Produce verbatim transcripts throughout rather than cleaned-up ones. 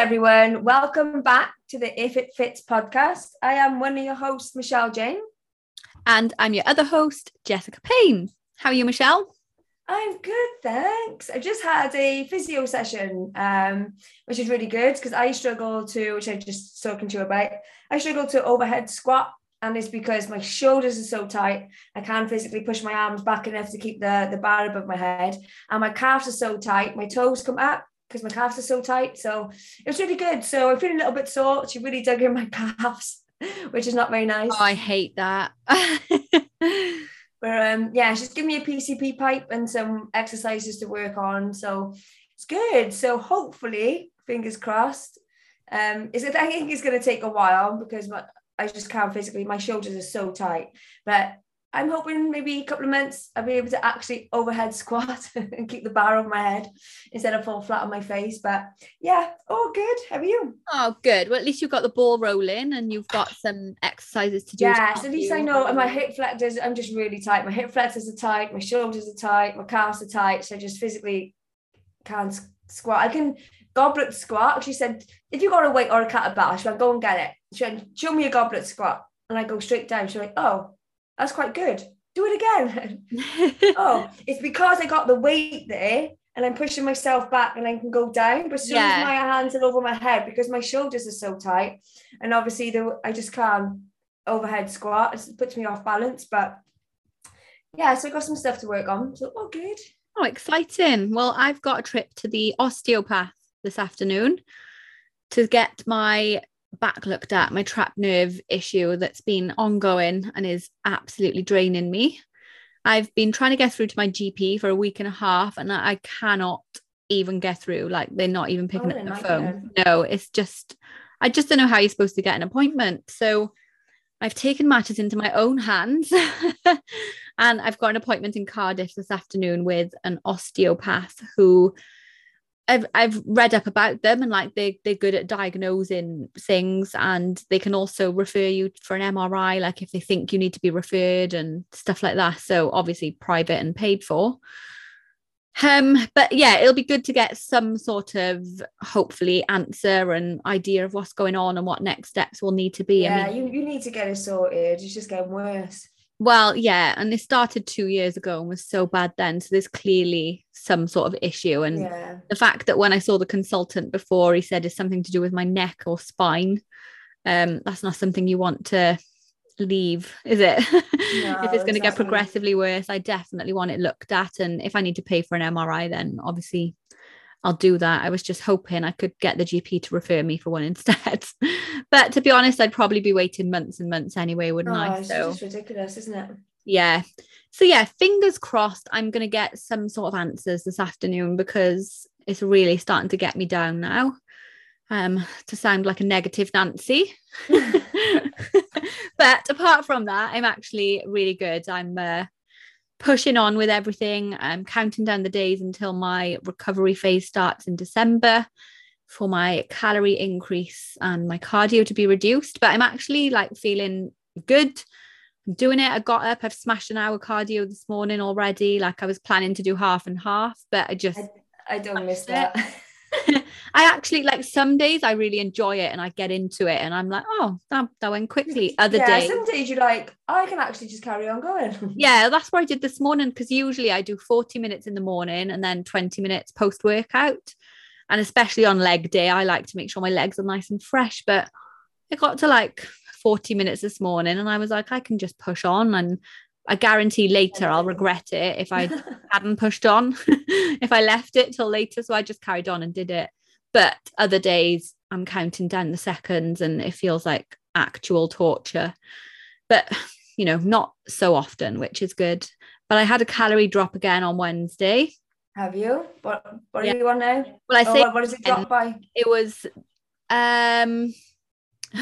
everyone, welcome back to the If It Fits podcast. I am one of your hosts, Michelle Jane. And I'm your other host, Jessica Payne. How are you, Michelle? I'm good, thanks. I just had a physio session, um, which is really good because I struggle to, which I just spoken to you about, I struggle to overhead squat. And it's because my shoulders are so tight, I can't physically push my arms back enough to keep the, the bar above my head. And my calves are so tight, my toes come up because my calves are so tight. So it was really good. So I feel a little bit sore. She really dug in my calves, which is not very nice. Oh, I hate that. But um, yeah, she's given me a P C P pipe and some exercises to work on. So it's good. So hopefully, fingers crossed. Um, is it? I think it's going to take a while because my I just can't physically, my shoulders are so tight, but I'm hoping maybe a couple of months I'll be able to actually overhead squat and keep the bar over my head instead of fall flat on my face. But yeah, all good. How are you? Oh, good. Well, at least you've got the ball rolling and you've got some exercises to do. Yeah, so at least you. I know my hip flexors, I'm just really tight. My hip flexors are tight. My shoulders are tight. My calves are tight. So I just physically can't squat. I can goblet squat. She said, if you've got a weight or a kettlebell, she went, go and get it. She went, show me a goblet squat. And I go straight down. She went, oh, that's quite good. Do it again. Oh, it's because I got the weight there and I'm pushing myself back and I can go down. But as soon yeah. as my hands are over my head, because my shoulders are so tight, and obviously the, I just can't overhead squat. It puts me off balance. But yeah, so I got some stuff to work on. So, oh, good. Oh, exciting. Well, I've got a trip to the osteopath this afternoon to get my back looked at, my trapped nerve issue that's been ongoing and is absolutely draining me. I've been trying to get through to my G P for a week and a half and I cannot even get through. Like, they're not even picking up the phone. No, it's just, I just don't know how you're supposed to get an appointment. So I've taken matters into my own hands and I've got an appointment in Cardiff this afternoon with an osteopath who I've I've read up about them, and like they they're good at diagnosing things, and they can also refer you for an M R I, like if they think you need to be referred and stuff like that. So obviously private and paid for. Um, but yeah, it'll be good to get some sort of hopefully answer and idea of what's going on and what next steps will need to be. Yeah, I mean, you you need to get it sorted. It's just getting worse. Well, yeah, and it started two years ago and was so bad then. So there's clearly some sort of issue. And yeah. the fact that when I saw the consultant before, he said it's something to do with my neck or spine. Um, that's not something you want to leave, is it? No, if it's going to get progressively worse, I definitely want it looked at. And if I need to pay for an M R I, then obviously I'll do that. I was just hoping I could get the G P to refer me for one instead. But to be honest, I'd probably be waiting months and months anyway, wouldn't oh, I? It's so, just ridiculous, isn't it? Yeah. So yeah, fingers crossed I'm going to get some sort of answers this afternoon because it's really starting to get me down now. Um, to sound like a negative Nancy. But apart from that, I'm actually really good. I'm uh, pushing on with everything. I'm counting down the days until my recovery phase starts in December for my calorie increase and my cardio to be reduced. But I'm actually like feeling good. I'm doing it. I got up, I've smashed an hour cardio this morning already. Like, I was planning to do half and half, but I just I, I don't miss that. I actually, like, some days I really enjoy it and I get into it and I'm like, oh, that, that went quickly. Other yeah, days some days you're like, I can actually just carry on going. Yeah, that's what I did this morning, because usually I do forty minutes in the morning and then twenty minutes post workout, and especially on leg day I like to make sure my legs are nice and fresh. But I got to like forty minutes this morning and I was like, I can just push on, and I guarantee later I'll regret it if I hadn't pushed on, if I left it till later. So I just carried on and did it. But other days I'm counting down the seconds and it feels like actual torture, but you know, not so often, which is good. But I had a calorie drop again on Wednesday. Have you? What, what yeah. are you on now? Well, I say, oh, what does it drop by? It was, um,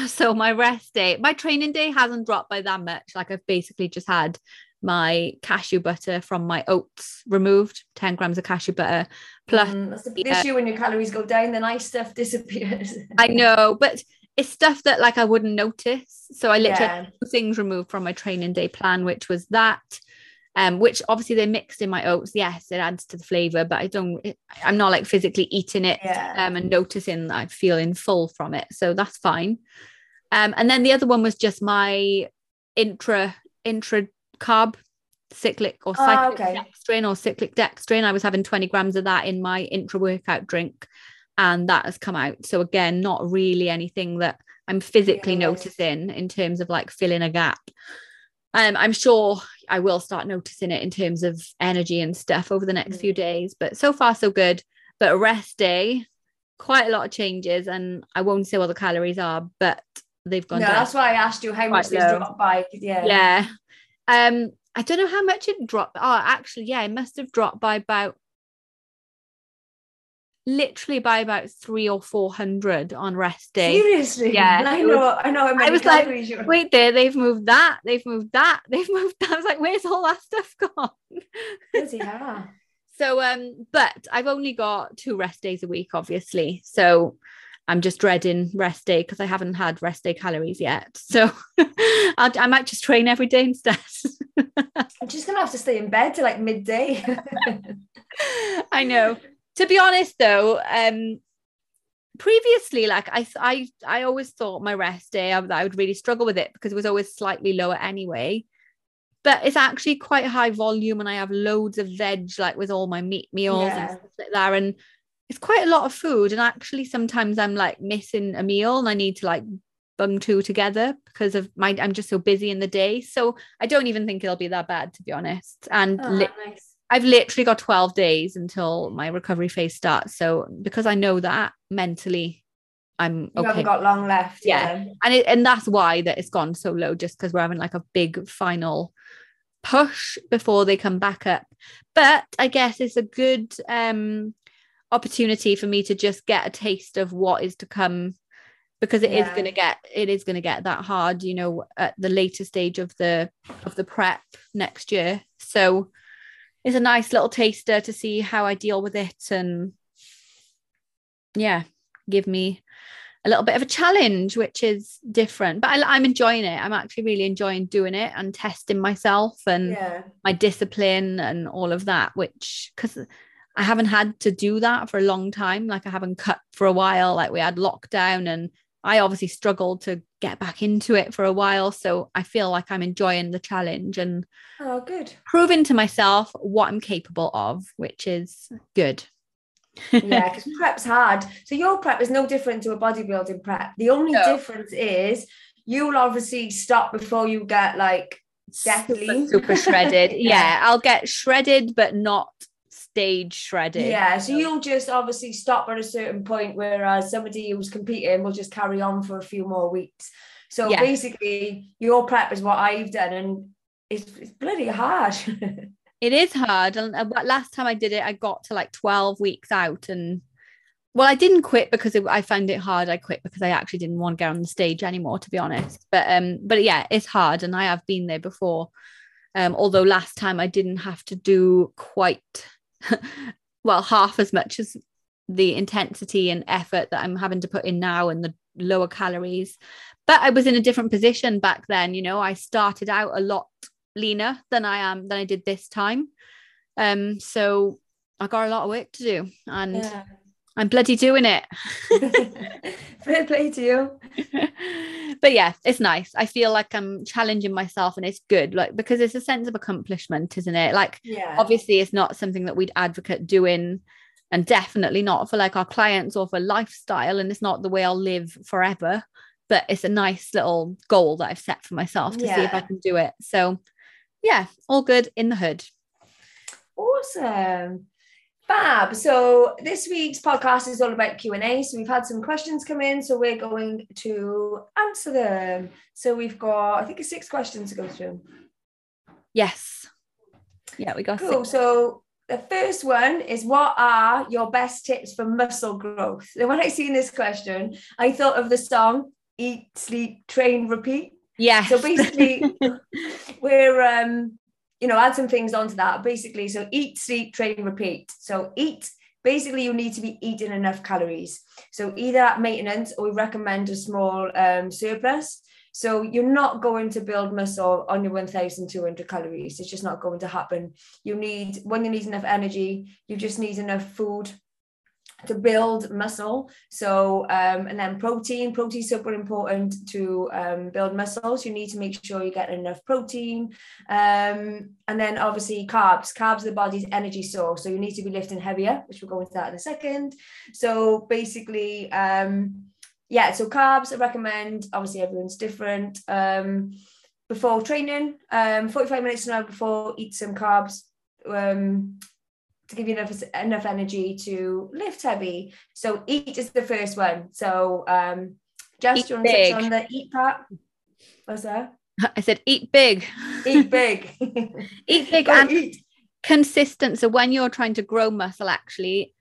so my rest day, my training day hasn't dropped by that much. Like, I've basically just had my cashew butter from my oats removed, ten grams of cashew butter. Plus, mm, that's the issue when your calories go down, the nice stuff disappears. I know, but it's stuff that like I wouldn't notice. So I literally yeah. had two things removed from my training day plan, which was that um, which obviously they're mixed in my oats. Yes, it adds to the flavour, but I don't, I'm not like physically eating it yeah. um, and noticing that I'm feeling full from it. So that's fine. Um, and then the other one was just my intra intra carb cyclic or cyclic oh, okay. dextrin or cyclic dextrin. I was having twenty grams of that in my intra workout drink, and that has come out. So again, not really anything that I'm physically yeah. noticing in terms of like filling a gap. Um, I'm sure I will start noticing it in terms of energy and stuff over the next mm. few days, but so far so good. But a rest day, quite a lot of changes, and I won't say what the calories are, but they've gone no, down. That's why I asked you how quite much they've dropped by. Yeah. Yeah. Um, I don't know how much it dropped. Oh, actually, yeah, it must have dropped by about literally by about three or four hundred on rest day. Seriously? Yeah. I know, was, I know. How many I was calories like, you're... wait there, they've moved that, they've moved that, they've moved that. I was like, where's all that stuff gone? Yes, yeah. So, um, but I've only got two rest days a week, obviously. So I'm just dreading rest day because I haven't had rest day calories yet. So I'll, I might just train every day instead. I'm just going to have to stay in bed till like midday. I know. To be honest though, um, previously, like I, I, I always thought my rest day, I, I would really struggle with it because it was always slightly lower anyway. But it's actually quite high volume, and I have loads of veg, like with all my meat meals yeah. and stuff like that. And it's quite a lot of food. And actually, sometimes I'm like missing a meal, and I need to like bung two together because of my. I'm just so busy in the day, so I don't even think it'll be that bad, to be honest. And oh, li- nice. I've literally got twelve days until my recovery phase starts. So because I know that mentally, I'm okay. You haven't got long left. Yeah, yeah. and it, and that's why that it's gone so low, just because we're having like a big final push before they come back up. But I guess it's a good um opportunity for me to just get a taste of what is to come, because it yeah. is going to get it is going to get that hard, you know, at the later stage of the of the prep next year. So it's a nice little taster to see how I deal with it, and yeah, give me a little bit of a challenge, which is different, but I, I'm enjoying it. I'm actually really enjoying doing it and testing myself and yeah. my discipline and all of that, which, because I haven't had to do that for a long time. Like I haven't cut for a while, like we had lockdown, and I obviously struggled to get back into it for a while. So I feel like I'm enjoying the challenge and oh, good. Proving to myself what I'm capable of, which is good. Yeah, because prep's hard. So your prep is no different to a bodybuilding prep. The only no. difference is you will obviously stop before you get like deathly super, super shredded. Yeah, I'll get shredded, but not stage shredded. Yeah, so you'll just obviously stop at a certain point, whereas somebody who's competing will just carry on for a few more weeks. So yeah. basically, your prep is what I've done, and it's, it's bloody hard. It is hard. And last time I did it, I got to like twelve weeks out, and well, I didn't quit because it, I found it hard. I quit because I actually didn't want to get on the stage anymore, to be honest. But um, but yeah, it's hard, and I have been there before. Um, although last time I didn't have to do quite well half as much as the intensity and effort that I'm having to put in now, and the lower calories. But I was in a different position back then. You know, I started out a lot leaner than I am than I did this time, um so I got a lot of work to do, and yeah. I'm bloody doing it. Fair play to you. But yeah, it's nice. I feel like I'm challenging myself, and it's good, like, because it's a sense of accomplishment, isn't it? Like yeah. obviously it's not something that we'd advocate doing, and definitely not for like our clients or for lifestyle, and it's not the way I'll live forever, but it's a nice little goal that I've set for myself to yeah. see if I can do it. So yeah, all good in the hood. Awesome. Fab. So this week's podcast is all about Q and A. So we've had some questions come in, so we're going to answer them. So we've got, I think it's six questions to go through. Yes. Yeah, we got cool. six. So the first one is, what are your best tips for muscle growth? And when I seen this question, I thought of the song, Eat, Sleep, Train, Repeat. Yeah. So basically we're, um, you know, add some things onto that. Basically, so eat, sleep, train, repeat. So eat, basically you need to be eating enough calories. So either at maintenance, or we recommend a small um, surplus. So you're not going to build muscle on your one thousand two hundred calories. It's just not going to happen. You need, when you need enough energy, you just need enough food to build muscle. So, um, and then protein, protein is super important to um, build muscles. You need to make sure you get enough protein. Um, and then obviously carbs, carbs are the body's energy source. So you need to be lifting heavier, which we'll go into that in a second. So basically, um, yeah, so carbs I recommend, obviously everyone's different. Um, before training, um, forty-five minutes an hour before, eat some carbs, um, to give you enough, enough energy to lift heavy. So eat is the first one. So um, Jess, do you want to touch on the eat part? What's that? I said eat big. Eat big. Eat big and eat. Consistent. So when you're trying to grow muscle, actually,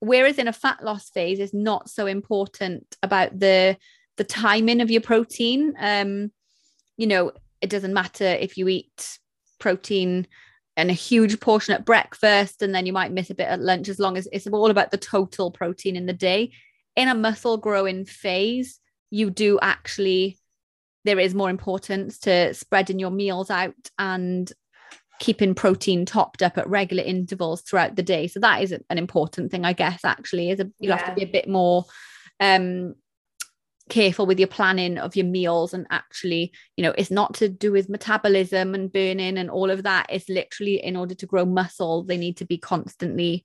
whereas in a fat loss phase, it's not so important about the the timing of your protein. Um, you know, it doesn't matter if you eat protein and a huge portion at breakfast, and then you might miss a bit at lunch, as long as it's all about the total protein in the day. In a muscle growing phase, you do actually, there is more importance to spreading your meals out and keeping protein topped up at regular intervals throughout the day. So that is an important thing, I guess, actually, is a, you'll yeah. have to be a bit more um, careful with your planning of your meals. And actually, you know, it's not to do with metabolism and burning and all of that. It's literally, in order to grow muscle, they need to be constantly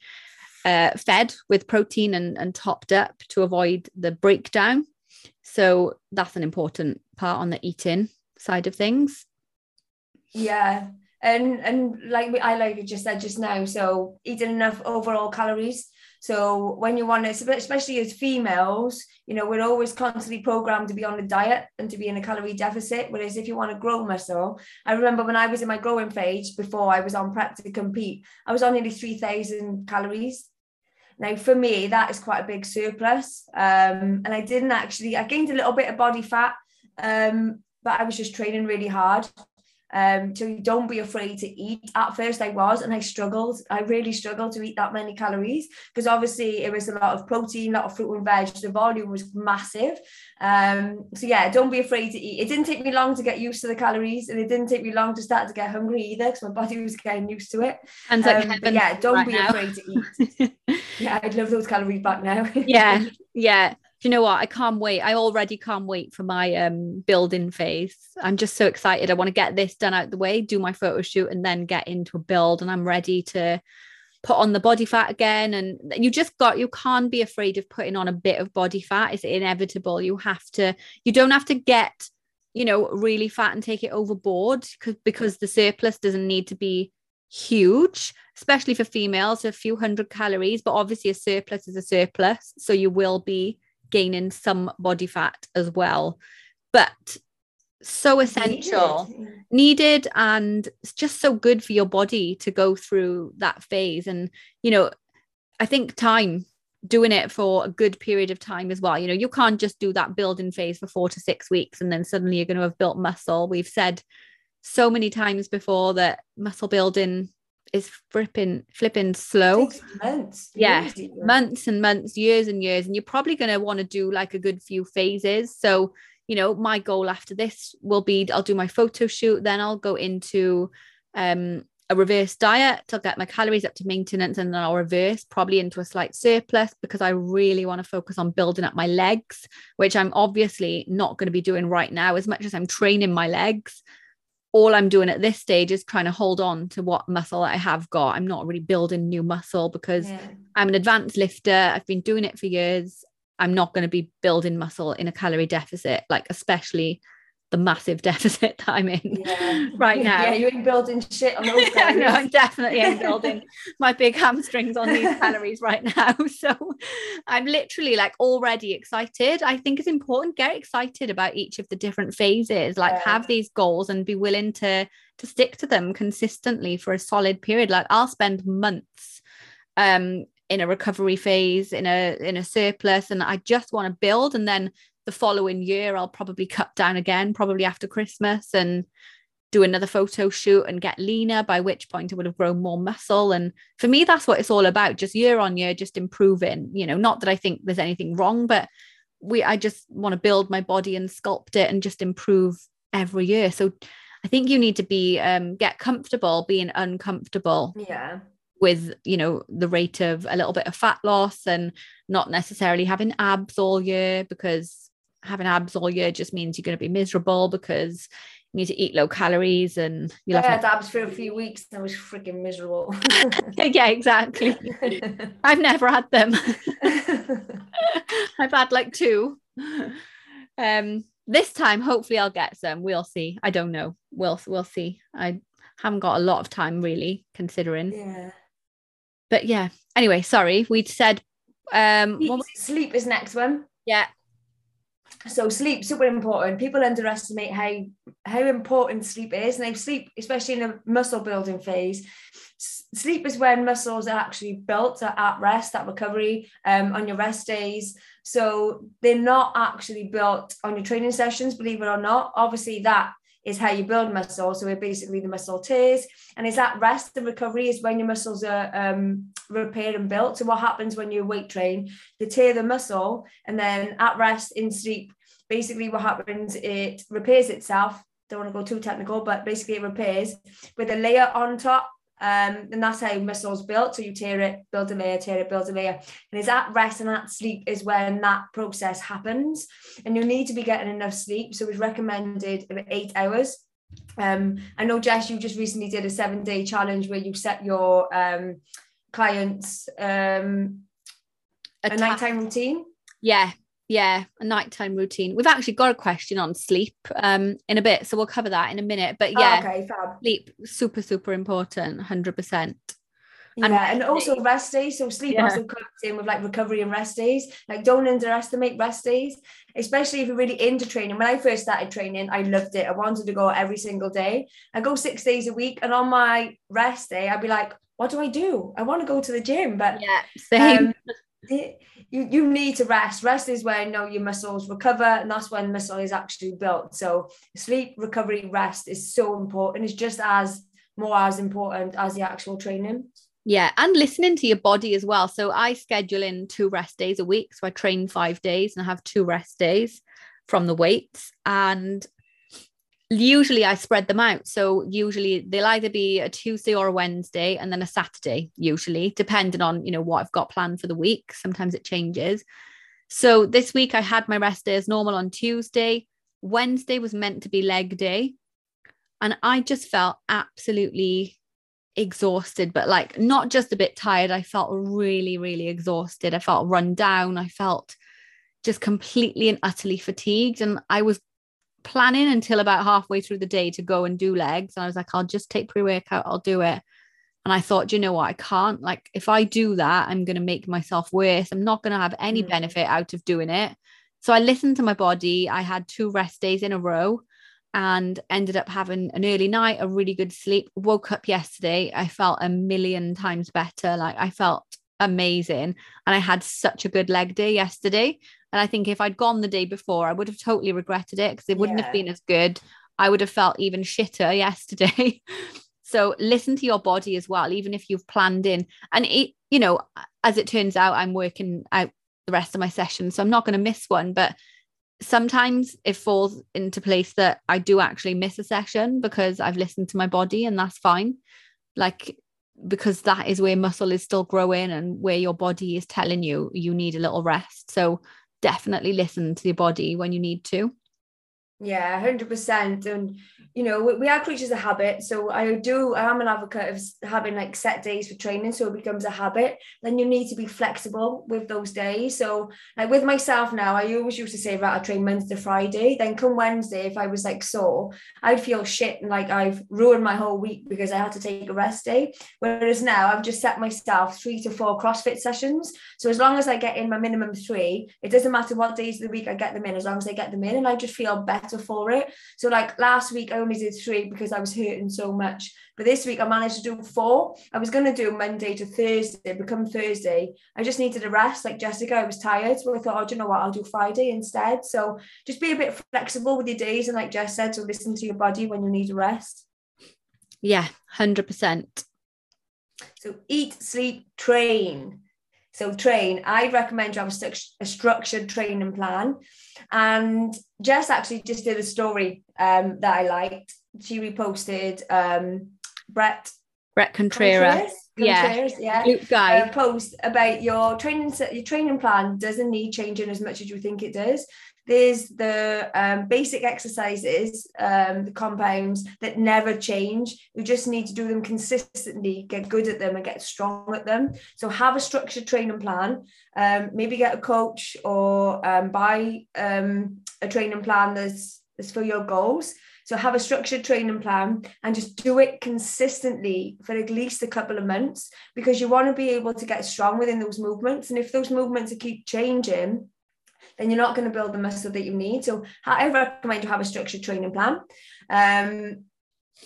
uh, fed with protein and, and topped up to avoid the breakdown. So that's an important part on the eating side of things. Yeah. And and like we, I like you just said just now, so eating enough overall calories. So when you want to, especially as females, you know, we're always constantly programmed to be on a diet and to be in a calorie deficit. Whereas if you want to grow muscle, I remember when I was in my growing phase before I was on prep to compete, I was on nearly three thousand calories. Now, for me, that is quite a big surplus. Um, and I didn't actually, I gained a little bit of body fat, um, but I was just training really hard. Um, so don't be afraid to eat. At first I was, and I struggled. I really struggled to eat that many calories because obviously it was a lot of protein, a lot of fruit and veg. The volume was massive. Um, so yeah, don't be afraid to eat. It didn't take me long to get used to the calories, and it didn't take me long to start to get hungry either because my body was getting used to it. And um, like yeah, don't right be now. afraid to eat. Yeah, I'd love those calories back now. Yeah, yeah. You know what, I can't wait. I already can't wait for my um building phase. I'm just so excited. I want to get this done out the way, do my photo shoot, and then get into a build, and I'm ready to put on the body fat again. And you just got you can't be afraid of putting on a bit of body fat. It's inevitable. You have to you don't have to get, you know, really fat and take it overboard, because because the surplus doesn't need to be huge, especially for females, a few hundred calories. But obviously a surplus is a surplus, so you will be gaining some body fat as well, but so essential, needed. needed and it's just so good for your body to go through that phase. And you know, I think time doing it for a good period of time as well. You know, you can't just do that building phase for four to six weeks and then suddenly you're going to have built muscle. We've said so many times before that muscle building is flipping flipping slow. Months, yeah, months and months, years and years, and you're probably going to want to do like a good few phases. So, you know, my goal after this will be, I'll do my photo shoot, then I'll go into um, a reverse diet. I'll get my calories up to maintenance, and then I'll reverse probably into a slight surplus, because I really want to focus on building up my legs, which I'm obviously not going to be doing right now. As much as I'm training my legs, all I'm doing at this stage is trying to hold on to what muscle I have got. I'm not really building new muscle because yeah. I'm an advanced lifter. I've been doing it for years. I'm not going to be building muscle in a calorie deficit, like especially the massive deficit that I'm in yeah. right now. Yeah, you ain't building shit on those calories. No, I'm definitely ain't building my big hamstrings on these calories right now. So I'm literally like already excited. I think it's important, get excited about each of the different phases, like yeah. have these goals and be willing to to stick to them consistently for a solid period. Like I'll spend months um in a recovery phase, in a in a surplus, and I just want to build, and then the following year I'll probably cut down again, probably after Christmas, and do another photo shoot and get leaner, by which point I would have grown more muscle. And for me, that's what it's all about, just year on year, just improving. You know, not that I think there's anything wrong, but we I just want to build my body and sculpt it and just improve every year. So I think you need to be um get comfortable being uncomfortable. Yeah. With, you know, the rate of a little bit of fat loss and not necessarily having abs all year, because having abs all year just means you're going to be miserable because you need to eat low calories. And you I had like, abs for a few weeks and I was freaking miserable. Yeah, exactly. I've never had them. I've had like two. Um, this time, hopefully I'll get some. We'll see. I don't know. We'll, we'll see. I haven't got a lot of time really, considering. Yeah. But yeah, anyway, sorry, we'd said um sleep, sleep is next one. Yeah, so sleep, super important. People underestimate how how important sleep is. And they sleep, especially in the muscle building phase. S- sleep is when muscles are actually built at, at rest, at recovery, um on your rest days. So they're not actually built on your training sessions, believe it or not. Obviously that is how you build muscle. So we're basically the muscle tears, and it's at rest and recovery is when your muscles are um, repaired and built. So what happens when you weight train, they tear the muscle, and then at rest in sleep, basically what happens, it repairs itself. Don't want to go too technical, but basically it repairs with a layer on top. Um, and that's how muscle's built. So you tear it, build a layer, tear it, build a layer. And it's at rest and at sleep is when that process happens. And you need to be getting enough sleep. So it's recommended eight hours. Um, I know, Jess, you just recently did a seven-day challenge where you set your um, clients um, a, a nighttime routine. Yeah, yeah, a nighttime routine. We've actually got a question on sleep um, in a bit, so we'll cover that in a minute. But yeah, oh, okay, fab. Sleep, super, super important, one hundred percent. Yeah, and, and also rest days. So sleep yeah. also comes in with like recovery and rest days. Like, don't underestimate rest days, especially if you're really into training. When I first started training, I loved it. I wanted to go every single day. I go six days a week, and on my rest day, I'd be like, what do I do? I want to go to the gym, but yeah, same. Um, You, you need to rest. Rest is where you know your muscles recover, and that's when muscle is actually built. So sleep, recovery, rest is so important. It's just as more as important as the actual training. Yeah, and listening to your body as well. So I schedule in two rest days a week. So I train five days and I have two rest days from the weights, and usually I spread them out. So usually they'll either be a Tuesday or a Wednesday and then a Saturday, usually, depending on, you know, what I've got planned for the week. Sometimes it changes. So this week I had my rest day as normal on Tuesday. Wednesday was meant to be leg day, and I just felt absolutely exhausted, but like not just a bit tired. I felt really, really exhausted. I felt run down. I felt just completely and utterly fatigued. And I was planning until about halfway through the day to go and do legs, and I was like, I'll just take pre-workout, I'll do it. And I thought, you know what, I can't, like if I do that I'm going to make myself worse. I'm not going to have any mm. benefit out of doing it. So I listened to my body. I had two rest days in a row and ended up having an early night, a really good sleep. Woke up yesterday, I felt a million times better. Like I felt amazing, and I had such a good leg day yesterday. And I think if I'd gone the day before, I would have totally regretted it because it wouldn't yeah. have been as good. I would have felt even shitter yesterday. So listen to your body as well, even if you've planned in. And, it, you know, as it turns out, I'm working out the rest of my session, so I'm not going to miss one. But sometimes it falls into place that I do actually miss a session because I've listened to my body, and that's fine. Like, because that is where muscle is still growing and where your body is telling you you need a little rest. So definitely listen to your body when you need to. Yeah, one hundred percent. And you know, we, we are creatures of habit, so I do I am an advocate of having like set days for training, so it becomes a habit. Then you need to be flexible with those days. So like with myself now, I always used to say, right, I train Monday to Friday, then come Wednesday, if I was like sore, I'd feel shit and like I've ruined my whole week because I had to take a rest day. Whereas now I've just set myself three to four CrossFit sessions, so as long as I get in my minimum three, it doesn't matter what days of the week I get them in, as long as I get them in, and I just feel better for it. So like last week I only did three because I was hurting so much, but this week I managed to do four. I was going to do Monday to Thursday, become Thursday I just needed a rest, like Jessica, I was tired, so I thought, oh, do you know what, I'll do Friday instead. So just be a bit flexible with your days, and like Jess said, so listen to your body when you need a rest. Yeah, one hundred percent. So eat, sleep, train. So train, I recommend you have a, a structured training plan. And Jess actually just did a story um, that I liked. She reposted um, Brett. Brett Contreras. Contreras yeah. yeah. Guy. Uh, post about your training, your training plan doesn't need changing as much as you think it does. There's the um, basic exercises, um, the compounds that never change. You just need to do them consistently, get good at them and get strong at them. So have a structured training plan. Um, maybe get a coach or um, buy um, a training plan that's, that's for your goals. So have a structured training plan and just do it consistently for at least a couple of months, because you want to be able to get strong within those movements. And if those movements keep changing, then you're not going to build the muscle that you need. So I recommend you have a structured training plan um,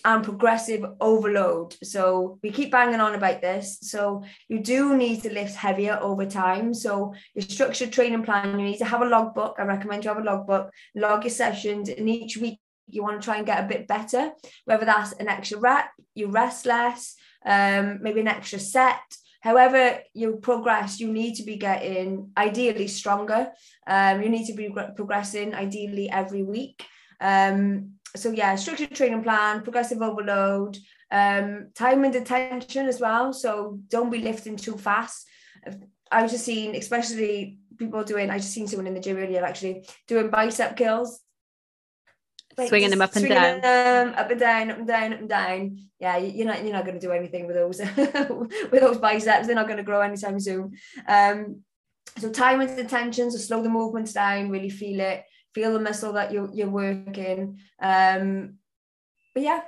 and progressive overload. So we keep banging on about this. So you do need to lift heavier over time. So your structured training plan, you need to have a logbook. I recommend you have a logbook, log your sessions, and each week you want to try and get a bit better, whether that's an extra rep, you rest less, um, maybe an extra set. However you progress, you need to be getting ideally stronger. Um, you need to be progressing ideally every week. Um, so yeah, structured training plan, progressive overload, um, time and attention as well. So don't be lifting too fast. I've just seen, especially people doing, I just seen someone in the gym earlier actually, doing bicep curls. Like swinging them up and down, them up and down, up and down, up and down. Yeah, you're not you're not going to do anything with those with those biceps. They're not going to grow anytime soon. Um, so time and attention, so slow the movements down, really feel it, feel the muscle that you're you're working. Um, but yeah,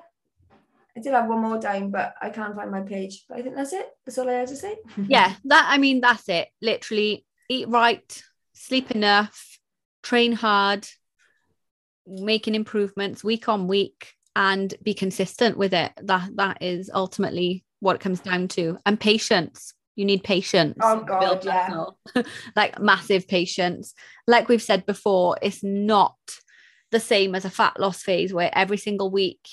I did have one more down, but I can't find my page. But I think that's it. That's all I had to say. Yeah, that I mean that's it. Literally, eat right, sleep enough, train hard, making improvements week on week and be consistent with it. That that is ultimately what it comes down to. And patience. You need patience. Oh God, yeah. Like massive patience. Like we've said before, it's not the same as a fat loss phase where every single week,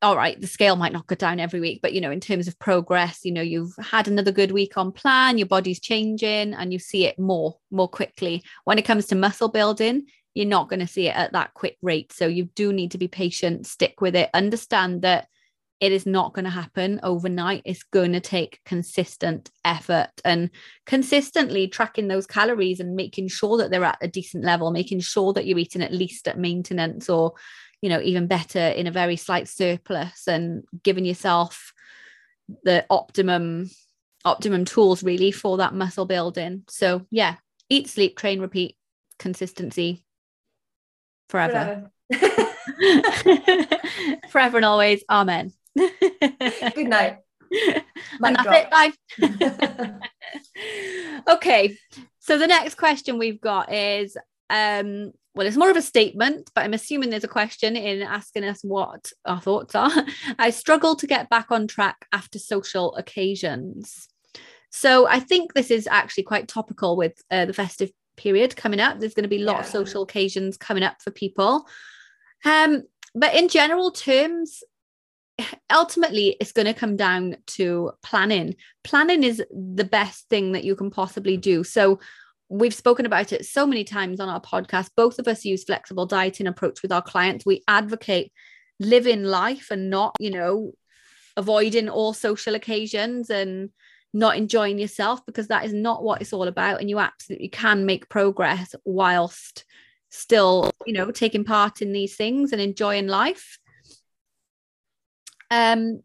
all right, the scale might not go down every week, but you know, in terms of progress, you know, you've had another good week on plan, your body's changing and you see it more, more quickly. When it comes to muscle building, you're not going to see it at that quick rate. So you do need to be patient, stick with it, understand that it is not going to happen overnight. It's going to take consistent effort and consistently tracking those calories and making sure that they're at a decent level, making sure that you're eating at least at maintenance or, you know, even better in a very slight surplus, and giving yourself the optimum, optimum tools really for that muscle building. So yeah, eat, sleep, train, repeat, consistency. Forever. Forever. Forever and always. Amen. Good night. And that's it, live. Okay. So the next question we've got is, um, well, it's more of a statement, but I'm assuming there's a question in asking us what our thoughts are. I struggle to get back on track after social occasions. So I think this is actually quite topical with uh, the festive period coming up. There's going to be a lot yeah. of social occasions coming up for people, um but in general terms, ultimately it's going to come down to planning. Planning is the best thing that you can possibly do. So we've spoken about it so many times on our podcast. Both of us use flexible dieting approach with our clients. We advocate living life and not, you know, avoiding all social occasions and not enjoying yourself, because that is not what it's all about. And you absolutely can make progress whilst still, you know, taking part in these things and enjoying life. Um,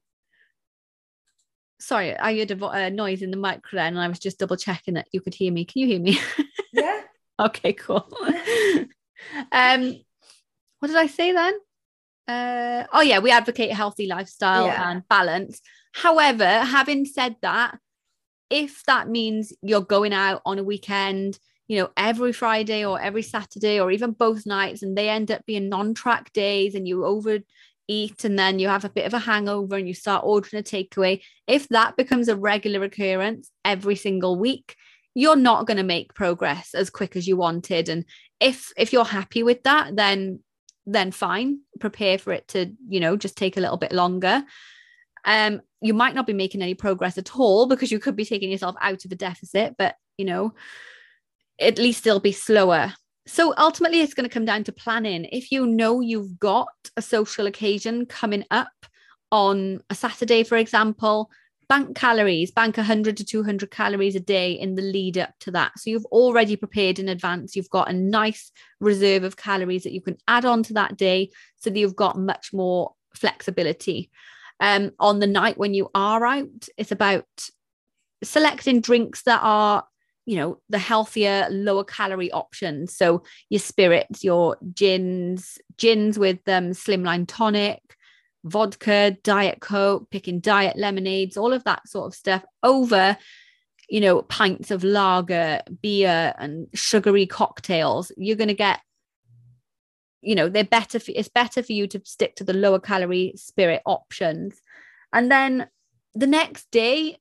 sorry, I heard a noise in the mic there and I was just double checking that you could hear me. Can you hear me? Yeah. Okay, cool. um, what did I say then? Uh, oh yeah, we advocate a healthy lifestyle yeah. and balance. However, having said that, if that means you're going out on a weekend, you know, every Friday or every Saturday or even both nights, and they end up being non-track days and you overeat and then you have a bit of a hangover and you start ordering a takeaway, if that becomes a regular occurrence every single week, you're not going to make progress as quick as you wanted. And if if you're happy with that, then then fine, prepare for it to, you know, just take a little bit longer. Um, you might not be making any progress at all because you could be taking yourself out of a deficit, but you know, at least it'll be slower. So ultimately, it's going to come down to planning. If you know you've got a social occasion coming up on a Saturday, for example, bank calories, bank one hundred to two hundred calories a day in the lead up to that. So you've already prepared in advance. You've got a nice reserve of calories that you can add on to that day so that you've got much more flexibility. Um, on the night when you are out, it's about selecting drinks that are, you know, the healthier, lower calorie options. So your spirits, your gins, gins with um, slimline tonic, vodka, Diet Coke, picking diet lemonades, all of that sort of stuff over, you know, pints of lager, beer and sugary cocktails. You're going to get, you know, they're better for, it's better for you to stick to the lower calorie spirit options. And then the next day,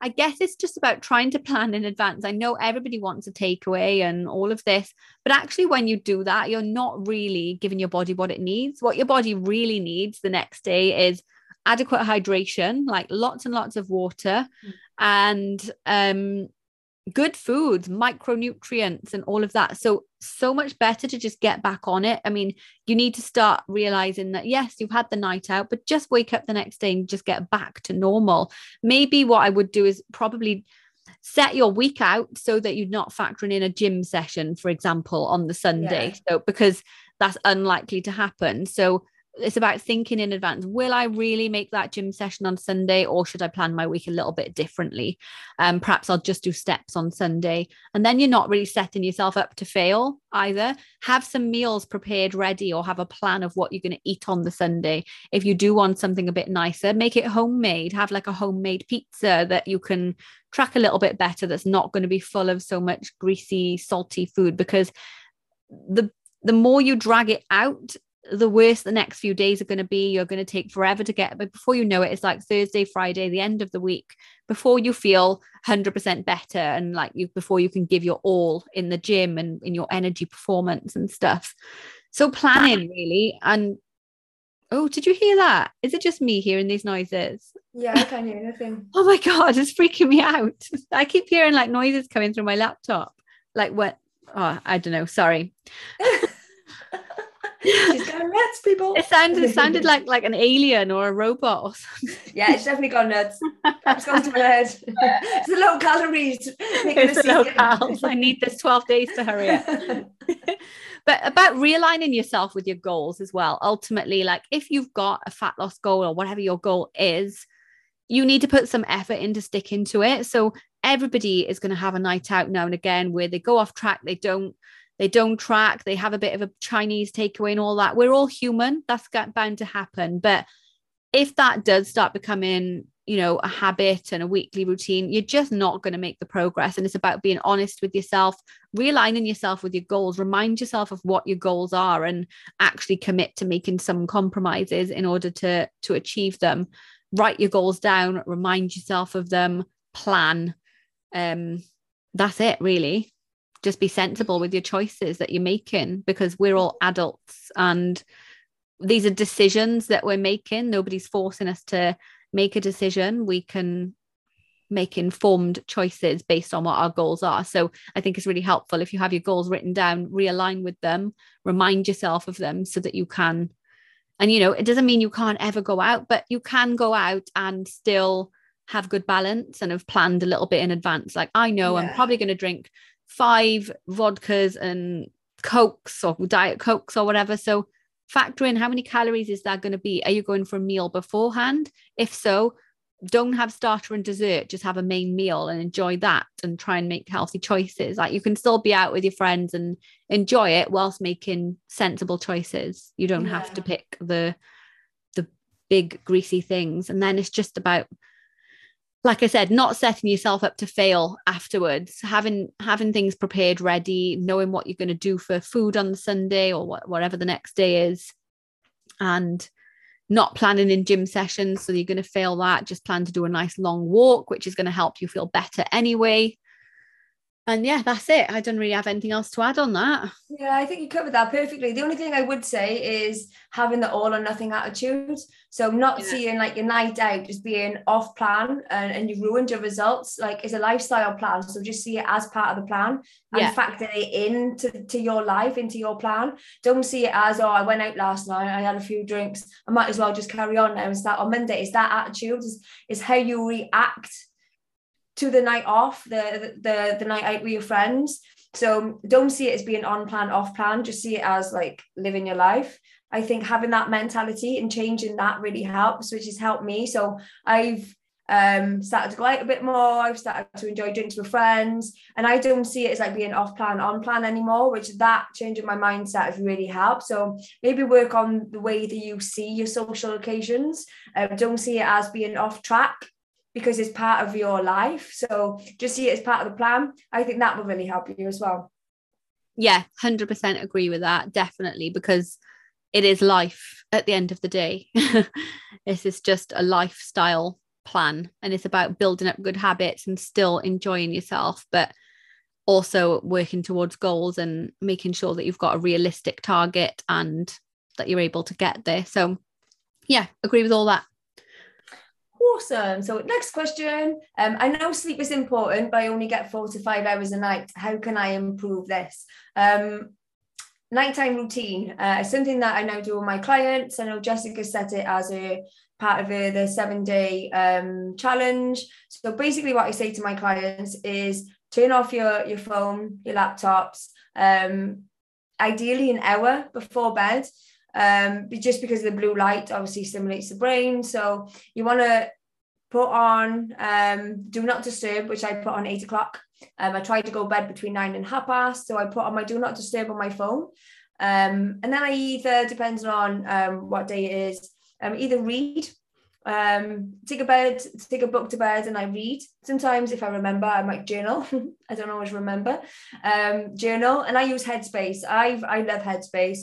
I guess it's just about trying to plan in advance. I know everybody wants a takeaway and all of this, but actually when you do that, you're not really giving your body what it needs. What your body really needs the next day is adequate hydration, like lots and lots of water, mm. and um, good foods, micronutrients and all of that. So, so much better to just get back on it. I mean, you need to start realizing that, yes, you've had the night out, but just wake up the next day and just get back to normal. Maybe what I would do is probably set your week out so that you're not factoring in a gym session, for example, on the Sunday. Yeah. So, because that's unlikely to happen. So it's about thinking in advance. Will I really make that gym session on Sunday, or should I plan my week a little bit differently? Um, perhaps I'll just do steps on Sunday. And then you're not really setting yourself up to fail either. Have some meals prepared ready, or have a plan of what you're going to eat on the Sunday. If you do want something a bit nicer, make it homemade. Have like a homemade pizza that you can track a little bit better, that's not going to be full of so much greasy, salty food, because the the more you drag it out, the worse the next few days are going to be. You're going to take forever to get, but before you know it, it's like Thursday, Friday, the end of the week, before you feel one hundred percent better and like you, before you can give your all in the gym and in your energy performance and stuff. So planning really. And oh, did you hear that? Is it just me hearing these noises? Yeah, I can't hear anything. Oh my God, it's freaking me out. I keep hearing like noises coming through my laptop. Like what? Oh, I don't know. Sorry. She's gone nuts, people. It sounded, it sounded like like an alien or a robot or something. Yeah, it's definitely gone nuts. It's gone to my head. It's the low calories. It's the low calories. I need this twelve days to hurry up. But about realigning yourself with your goals as well. Ultimately, like if you've got a fat loss goal or whatever your goal is, you need to put some effort into sticking to it. So everybody is going to have a night out now and again where they go off track, they don't They don't track, they have a bit of a Chinese takeaway and all that. We're all human. That's bound to happen. But if that does start becoming, you know, a habit and a weekly routine, you're just not going to make the progress. And it's about being honest with yourself, realigning yourself with your goals, remind yourself of what your goals are, and actually commit to making some compromises in order to, to achieve them. Write your goals down, remind yourself of them, plan. Um, that's it, really. Just be sensible with your choices that you're making, because we're all adults and these are decisions that we're making. Nobody's forcing us to make a decision. We can make informed choices based on what our goals are. So I think it's really helpful if you have your goals written down, realign with them, remind yourself of them so that you can. And, you know, it doesn't mean you can't ever go out, but you can go out and still have good balance and have planned a little bit in advance. Like, I know yeah. I'm probably going to drink five vodkas and Cokes or Diet Cokes or whatever. So factor in how many calories is that going to be. Are you going for a meal beforehand? If so, don't have starter and dessert, just have a main meal and enjoy that, and try and make healthy choices. Like, you can still be out with your friends and enjoy it whilst making sensible choices. You don't yeah. have to pick the the big greasy things. And then it's just about, like I said, not setting yourself up to fail afterwards, having having things prepared ready, knowing what you're going to do for food on the Sunday or what, whatever the next day is, and not planning in gym sessions. So you're going to fail that. Just plan to do a nice long walk, which is going to help you feel better anyway. And yeah, that's it. I don't really have anything else to add on that. Yeah, I think you covered that perfectly. The only thing I would say is having the all or nothing attitude. So not yeah. seeing like your night out as being off plan and, and you ruined your results. Like it's a lifestyle plan. So just see it as part of the plan and yeah. factor it into to your life, into your plan. Don't see it as, oh, I went out last night, I had a few drinks, I might as well just carry on now and start on Monday. It's that attitude. It's, it's how you react to the night off, the, the the night out with your friends. So don't see it as being on plan, off plan, just see it as like living your life. I think having that mentality and changing that really helps, which has helped me. So I've um started to go out a bit more, I've started to enjoy drinks with friends, and I don't see it as like being off plan, on plan anymore, which that changing my mindset has really helped. So maybe work on the way that you see your social occasions. Um, don't see it as being off track, because it's part of your life. So just see it as part of the plan. I think that will really help you as well. Yeah, one hundred percent agree with that, definitely, because it is life at the end of the day. This is just a lifestyle plan, and it's about building up good habits and still enjoying yourself, but also working towards goals and making sure that you've got a realistic target and that you're able to get there. So yeah, agree with all that. Awesome. So next question. Um, I know sleep is important, but I only get four to five hours a night. How can I improve this? Um, nighttime routine uh, is something that I now do with my clients. I know Jessica set it as a part of a, the seven-day um, challenge. So basically what I say to my clients is turn off your, your phone, your laptops, um, ideally an hour before bed. Um, but just because the blue light obviously stimulates the brain. So you want to put on um, do not disturb, which I put on eight o'clock. Um, I tried to go to bed between nine and half past. So I put on my do not disturb on my phone. Um, and then I either, depends on um, what day it is, um, either read, um, take a bed, take a book to bed and I read. Sometimes if I remember, I might journal. I don't always remember. Um, journal, and I use Headspace. I've I love Headspace.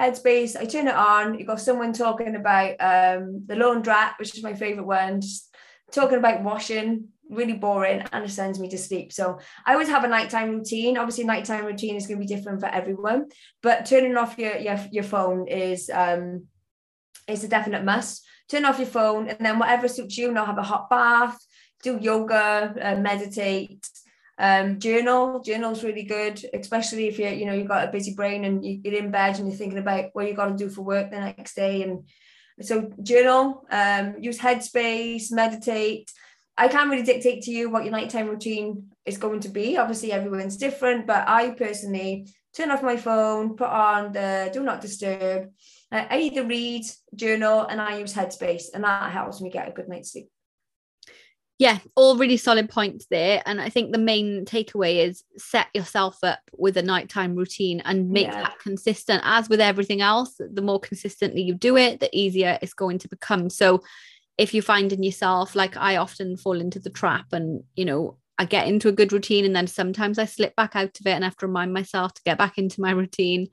Headspace, I turn it on. You've got someone talking about um the laundrette, which is my favorite one, just talking about washing, really boring, and it sends me to sleep. So I always have a nighttime routine. Obviously, nighttime routine is going to be different for everyone, but turning off your your, your phone is um is a definite must. Turn off your phone, and then whatever suits you. Now have a hot bath, do yoga, uh, meditate, um, journal. Journal's really good, especially if you you know you've got a busy brain and you're in bed and you're thinking about what you got to do for work the next day. And so journal, um, use Headspace, meditate. I can't really dictate to you what your nighttime routine is going to be. Obviously, everyone's different, but I personally turn off my phone, put on the do not disturb. I either read, journal, and I use Headspace, and that helps me get a good night's sleep. Yeah, all really solid points there. And I think the main takeaway is set yourself up with a nighttime routine and make yeah. that consistent. As with everything else, the more consistently you do it, the easier it's going to become. So if you find in yourself, like I often fall into the trap and, you know, I get into a good routine and then sometimes I slip back out of it and I have to remind myself to get back into my routine.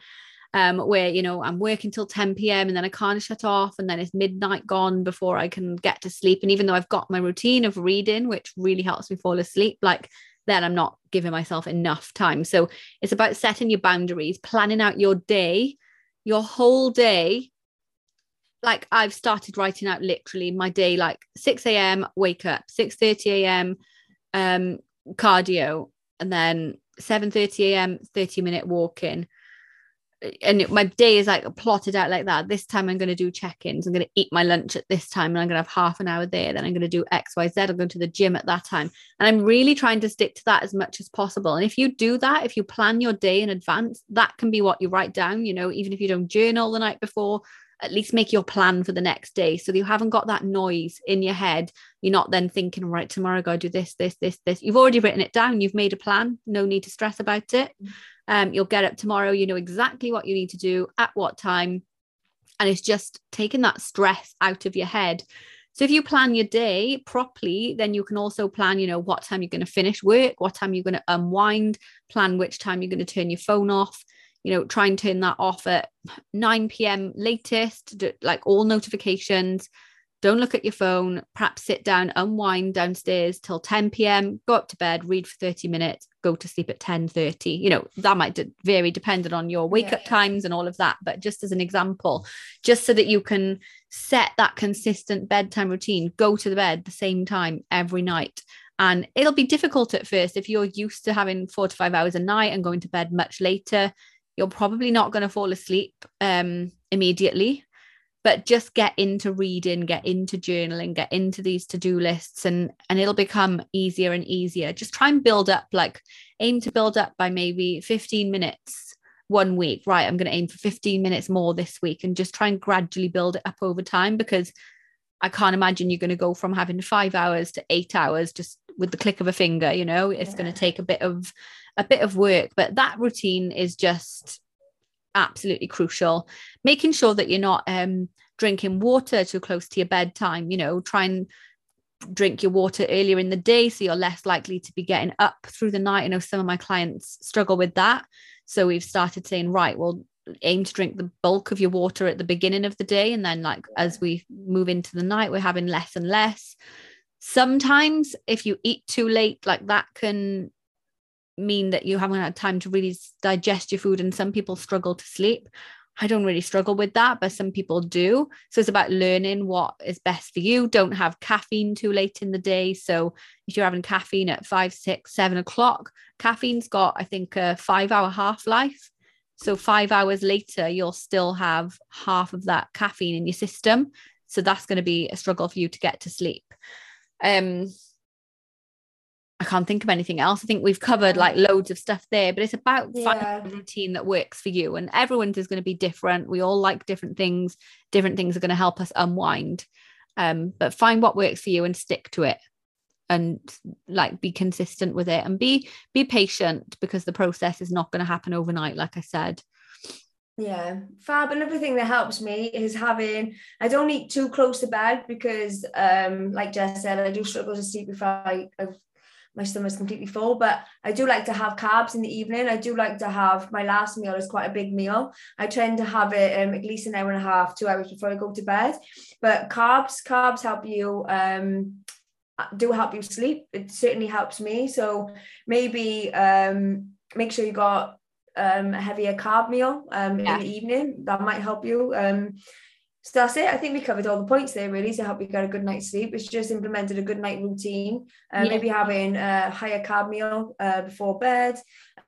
Um, where, you know, I'm working till ten p.m. and then I can't shut off, and then it's midnight gone before I can get to sleep. And even though I've got my routine of reading, which really helps me fall asleep, like then I'm not giving myself enough time. So it's about setting your boundaries, planning out your day, your whole day. Like I've started writing out literally my day, like six a.m. wake up, six thirty a.m. um, cardio, and then seven thirty a.m. thirty minute walk in. And my day is like plotted out like that. This time I'm going to do check-ins. I'm going to eat my lunch at this time, and I'm going to have half an hour there. Then I'm going to do X, Y, Z. I'll go to the gym at that time. And I'm really trying to stick to that as much as possible. And if you do that, if you plan your day in advance, that can be what you write down, you know, even if you don't journal the night before, at least make your plan for the next day so that you haven't got that noise in your head. You're not then thinking, right, tomorrow I go do this, this, this, this. You've already written it down. You've made a plan. No need to stress about it. Um, you'll get up tomorrow. You know exactly what you need to do at what time. And it's just taking that stress out of your head. So if you plan your day properly, then you can also plan, you know, what time you're going to finish work, what time you're going to unwind, plan which time you're going to turn your phone off. You know, try and turn that off at nine p.m. latest, like all notifications. Don't look at your phone. Perhaps sit down, unwind downstairs till ten p.m, go up to bed, read for thirty minutes, go to sleep at ten thirty. You know, that might vary depending on your wake yeah, up yeah. times and all of that. But just as an example, just so that you can set that consistent bedtime routine, go to the bed the same time every night. And it'll be difficult at first. If you're used to having four to five hours a night and going to bed much later, you're probably not going to fall asleep um, immediately. But just get into reading, get into journaling, get into these to-do lists, and, and it'll become easier and easier. Just try and build up, like aim to build up by maybe fifteen minutes one week. Right, I'm going to aim for fifteen minutes more this week, and just try and gradually build it up over time, because I can't imagine you're going to go from having five hours to eight hours just with the click of a finger. You know, it's yeah. going to take a bit of a bit of work, but that routine is just absolutely crucial. Making sure that you're not um drinking water too close to your bedtime. You know, try and drink your water earlier in the day so you're less likely to be getting up through the night. I know some of my clients struggle with that, so we've started saying, right, well, aim to drink the bulk of your water at the beginning of the day, and then like as we move into the night, we're having less and less. Sometimes if you eat too late, like that can mean that you haven't had time to really digest your food, and some people struggle to sleep. I don't really struggle with that, but some people do. So it's about learning what is best for you. Don't have caffeine too late in the day. So if you're having caffeine at five, six, seven o'clock, caffeine's got, I think, a five hour half-life. So five hours later, you'll still have half of that caffeine in your system. So that's going to be a struggle for you to get to sleep. Um, I can't think of anything else. I think we've covered like loads of stuff there, but it's about yeah. finding a routine that works for you, and everyone's is going to be different. We all like different things. Different things are going to help us unwind, um, but find what works for you and stick to it, and like be consistent with it, and be be patient, because the process is not going to happen overnight, like I said. Yeah, fab. Another thing that helps me is having, I don't eat too close to bed, because um, like Jess said, I do struggle to sleep if I I've, my stomach's completely full. But I do like to have carbs in the evening. I do like to have my last meal is quite a big meal. I tend to have it um, at least an hour and a half, two hours before I go to bed. But carbs, carbs help you, um, do help you sleep. It certainly helps me. So maybe um, make sure you got um, a heavier carb meal um, yeah. in the evening. That might help you. Um, So that's it. I think we covered all the points there, really, to help you get a good night's sleep. It's just implemented a good night routine, uh, yeah. maybe having a higher carb meal uh, before bed.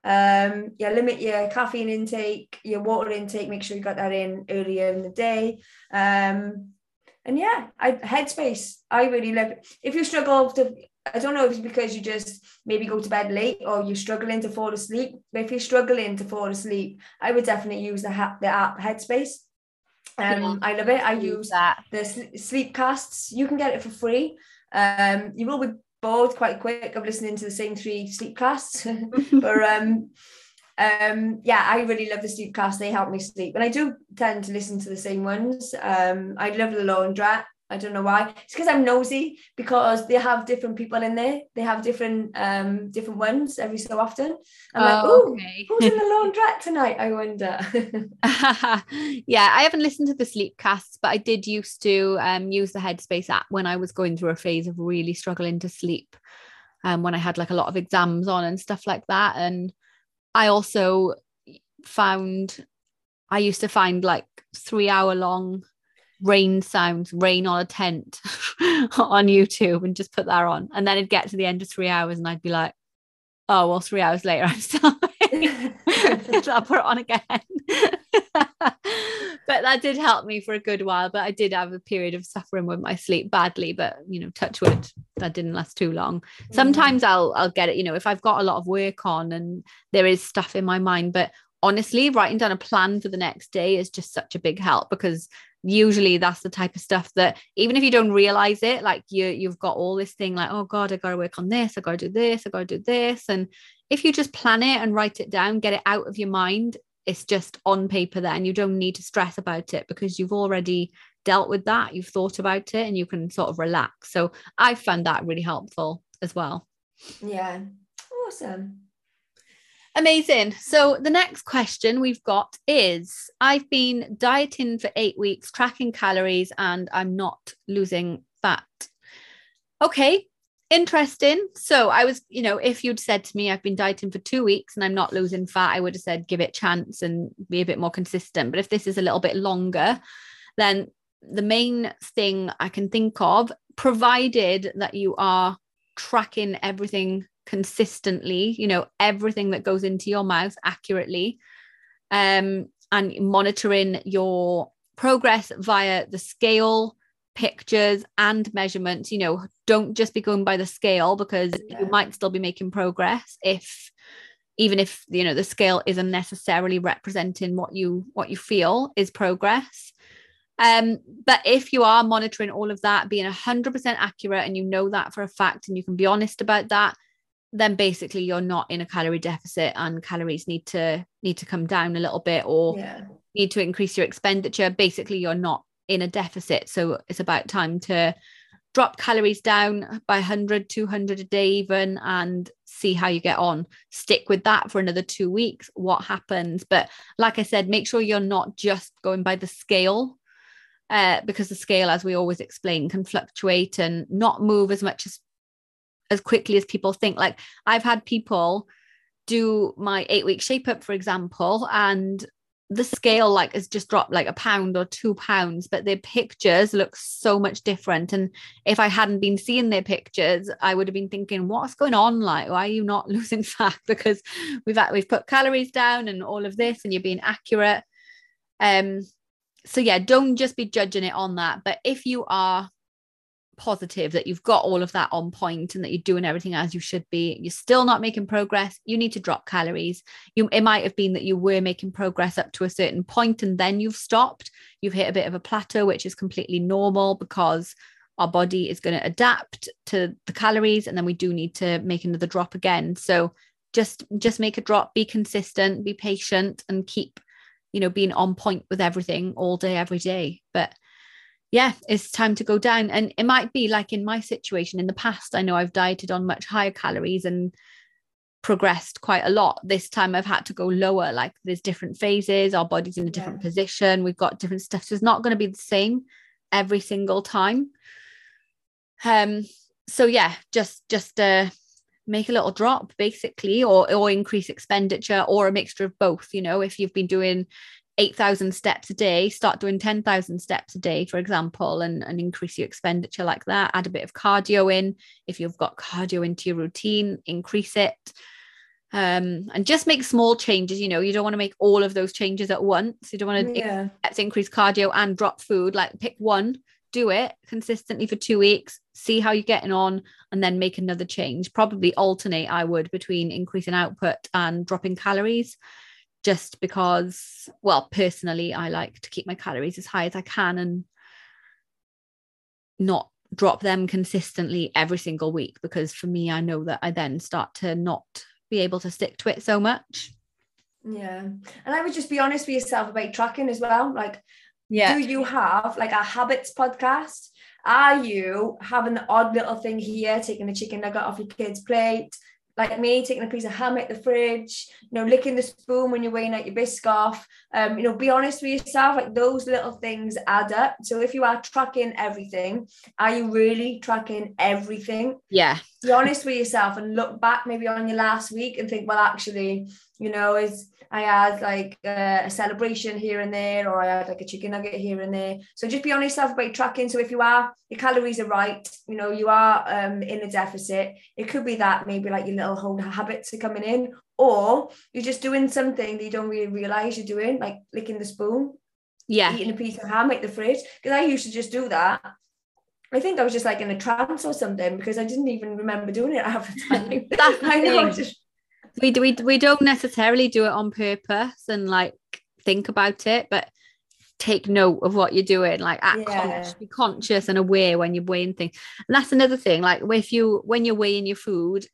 Um, yeah, limit your caffeine intake, your water intake. Make sure you got that in earlier in the day. Um, and yeah, I, Headspace. I really love it. If you struggle to, I don't know if it's because you just maybe go to bed late or you're struggling to fall asleep. But if you're struggling to fall asleep, I would definitely use the, ha- the app Headspace. Um, yeah. I love it. I use that. The sleep casts. You can get it for free. Um, you will be bored quite quick of listening to the same three sleep casts. but um, um, yeah, I really love the sleep casts. They help me sleep, and I do tend to listen to the same ones. Um, I love the Laundrette. I don't know why. It's because I'm nosy, because they have different people in there. They have different um different ones every so often. I'm oh, like, oh, okay. Who's in the Laundrette tonight? I wonder. Yeah, I haven't listened to the Sleepcasts, but I did used to um use the Headspace app when I was going through a phase of really struggling to sleep. Um, when I had like a lot of exams on and stuff like that. And I also found I used to find like three hour long rain sounds, rain on a tent on YouTube, and just put that on, and then it'd get to the end of three hours and I'd be like, oh well, three hours later I'm still so I'll put it on again. But that did help me for a good while, but I did have a period of suffering with my sleep badly, but you know, touch wood, that didn't last too long. Mm-hmm. Sometimes I'll I'll get it, you know, if I've got a lot of work on and there is stuff in my mind, but honestly, writing down a plan for the next day is just such a big help, because usually that's the type of stuff that even if you don't realize it, like you you've got all this thing like, oh god, I gotta work on this, I gotta do this, I gotta do this. And if you just plan it and write it down, get it out of your mind, it's just on paper then. You don't need to stress about it because you've already dealt with that, you've thought about it, and you can sort of relax. So I found that really helpful as well. Yeah, awesome. Amazing. So the next question we've got is, I've been dieting for eight weeks, tracking calories, and I'm not losing fat. Okay, interesting. So I was, you know, if you'd said to me, I've been dieting for two weeks and I'm not losing fat, I would have said, give it a chance and be a bit more consistent. But if this is a little bit longer, then the main thing I can think of, provided that you are tracking everything consistently, you know, everything that goes into your mouth accurately, um, and monitoring your progress via the scale, pictures and measurements. You know, don't just be going by the scale, because yeah. you might still be making progress if, even if, you know, the scale isn't necessarily representing what you, what you feel is progress. Um, but if you are monitoring all of that, being one hundred percent accurate, and you know that for a fact, and you can be honest about that, then basically you're not in a calorie deficit, and calories need to need to come down a little bit, or yeah. need to increase your expenditure. Basically, you're not in a deficit. So it's about time to drop calories down by one hundred, two hundred a day even, and see how you get on. Stick with that for another two weeks, what happens. But like I said, make sure you're not just going by the scale. Uh, because the scale, as we always explain, can fluctuate and not move as much as as quickly as people think. Like, I've had people do my eight week shape up, for example, and the scale like has just dropped like a pound or two pounds, but their pictures look so much different. And if I hadn't been seeing their pictures, I would have been thinking, what's going on? Like, why are you not losing fat? Because we've we've put calories down and all of this, and you're being accurate. Um. So yeah, don't just be judging it on that. But if you are positive that you've got all of that on point and that you're doing everything as you should be, you're still not making progress, you need to drop calories. You, it might have been that you were making progress up to a certain point and then you've stopped. You've hit a bit of a plateau, which is completely normal, because our body is going to adapt to the calories, and then we do need to make another drop again. So just, just make a drop, be consistent, be patient, and keep, you know, being on point with everything all day, every day. But yeah, it's time to go down. And it might be like in my situation in the past, I know I've dieted on much higher calories and progressed quite a lot. This time I've had to go lower. Like, there's different phases, our body's in a different yeah. position, we've got different stuff. So it's not going to be the same every single time. Um, so yeah, just, just, uh, make a little drop basically, or or increase expenditure, or a mixture of both. You know, if you've been doing eight thousand steps a day, start doing ten thousand steps a day, for example, and, and increase your expenditure like that. Add a bit of cardio in. If you've got cardio into your routine, increase it. Um, and just make small changes. You know, you don't want to make all of those changes at once. You don't want to yeah. ex- increase cardio and drop food. Like, pick one, do it consistently for two weeks, see how you're getting on, and then make another change. Probably alternate, I would, between increasing output and dropping calories, just because, well, personally, I like to keep my calories as high as I can and not drop them consistently every single week, because for me, I know that I then start to not be able to stick to it so much. Yeah. And I would just be honest with yourself about tracking as well. Like, yeah. do you have like a habits podcast? Are you having the odd little thing here, taking a chicken nugget off your kid's plate, like me, taking a piece of ham out the fridge, you know, licking the spoon when you're weighing out your Biscoff? Um, you know, be honest with yourself, like those little things add up. So if you are tracking everything, are you really tracking everything? Yeah. Be honest with yourself and look back maybe on your last week and think, well, actually, you know, is I had like uh, a celebration here and there, or I had like a chicken nugget here and there. So just be on yourself about tracking. So if you are, your calories are right, you know, you are um, in a deficit, it could be that maybe like your little whole habits are coming in, or you're just doing something that you don't really realize you're doing, like licking the spoon, yeah, eating a piece of ham at the fridge. Because I used to just do that. I think I was just like in a trance or something, because I didn't even remember doing it half the time. That's I know. Just, We, we we don't necessarily do it on purpose and like think about it, but take note of what you're doing, like act yeah. con- be conscious and aware when you're weighing things. And that's another thing, like if you when you're weighing your food,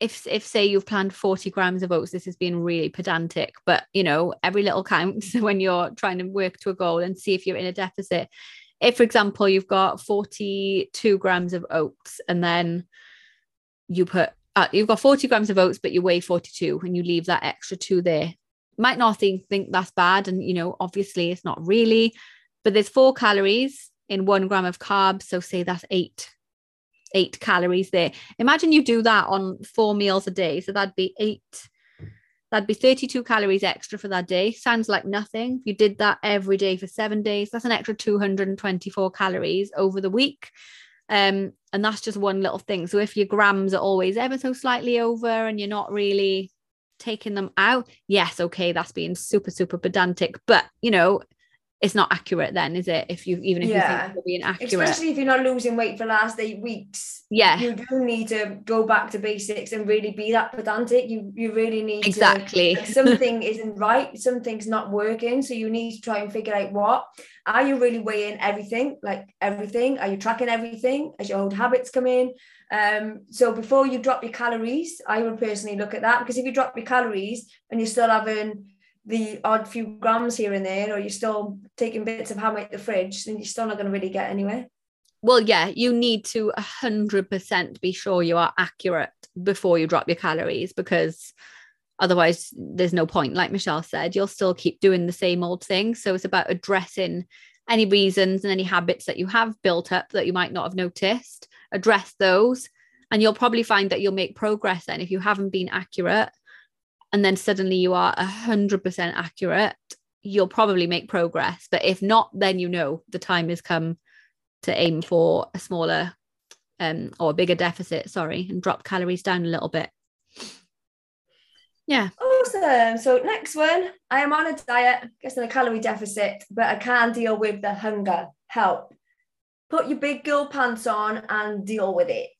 if if say you've planned forty grams of oats, this is being really pedantic, but you know, every little counts when you're trying to work to a goal and see if you're in a deficit. If, for example, you've got forty-two grams of oats and then you put uh, you've got forty grams of oats, but you weigh forty-two, and you leave that extra two there. Might not think, think that's bad. And, you know, obviously it's not really, but there's four calories in one gram of carbs. So say that's eight, eight calories there. Imagine you do that on four meals a day. So that'd be eight. That'd be thirty-two calories extra for that day. Sounds like nothing. If you did that every day for seven days, that's an extra two hundred twenty-four calories over the week. Um, and that's just one little thing. So if your grams are always ever so slightly over and you're not really taking them out, yes, okay, that's being super, super pedantic. But, you know, it's not accurate then, is it? If you even if yeah. you think you're being accurate. Especially if you're not losing weight for the last eight weeks. Yeah. You do need to go back to basics and really be that pedantic. You you really need exactly. to like, something isn't right, something's not working. So you need to try and figure out what. Are you really weighing everything? Like everything? Are you tracking everything as your old habits come in? Um, so before you drop your calories, I would personally look at that, because if you drop your calories and you're still having the odd few grams here and there, or you're still taking bits of ham out the fridge, then you're still not going to really get anywhere. Well, yeah, you need to one hundred percent be sure you are accurate before you drop your calories, because otherwise there's no point. Like Michelle said, you'll still keep doing the same old thing. So it's about addressing any reasons and any habits that you have built up that you might not have noticed. Address those, and you'll probably find that you'll make progress then if you haven't been accurate. And then suddenly you are one hundred percent accurate, you'll probably make progress. But if not, then you know the time has come to aim for a smaller um, or a bigger deficit, sorry, and drop calories down a little bit. Yeah. Awesome. So next one, I am on a diet, I guess in a calorie deficit, but I can't deal with the hunger. Help. Put your big girl pants on and deal with it.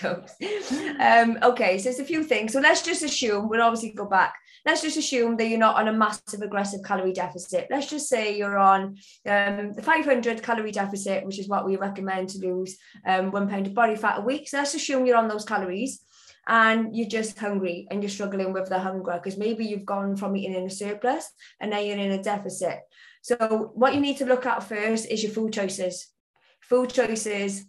Jokes. Um, okay, so it's a few things. So let's just assume, we'll obviously go back. Let's just assume that you're not on a massive aggressive calorie deficit. Let's just say you're on um, the five hundred calorie deficit, which is what we recommend to lose um, one pound of body fat a week. So let's assume you're on those calories and you're just hungry and you're struggling with the hunger, because maybe you've gone from eating in a surplus and now you're in a deficit. So what you need to look at first is your food choices. Food choices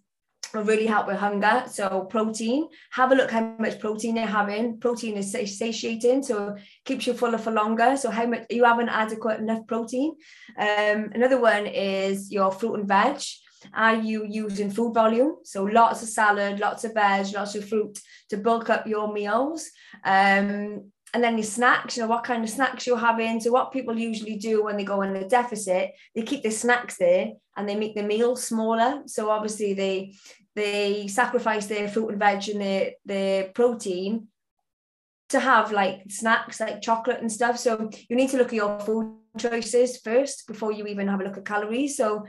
will really help with hunger. So protein, have a look how much protein you're having. Protein is satiating, so it keeps you fuller for longer. So how much are you having adequate enough protein? Um, another one is your fruit and veg. Are you using food volume? So lots of salad, lots of veg, lots of fruit to bulk up your meals. Um, And then your snacks, you know, what kind of snacks you're having. So what people usually do when they go in a deficit, they keep their snacks there and they make the meal smaller. So obviously they they sacrifice their fruit and veg and their, their protein to have like snacks, like chocolate and stuff. So you need to look at your food choices first before you even have a look at calories. So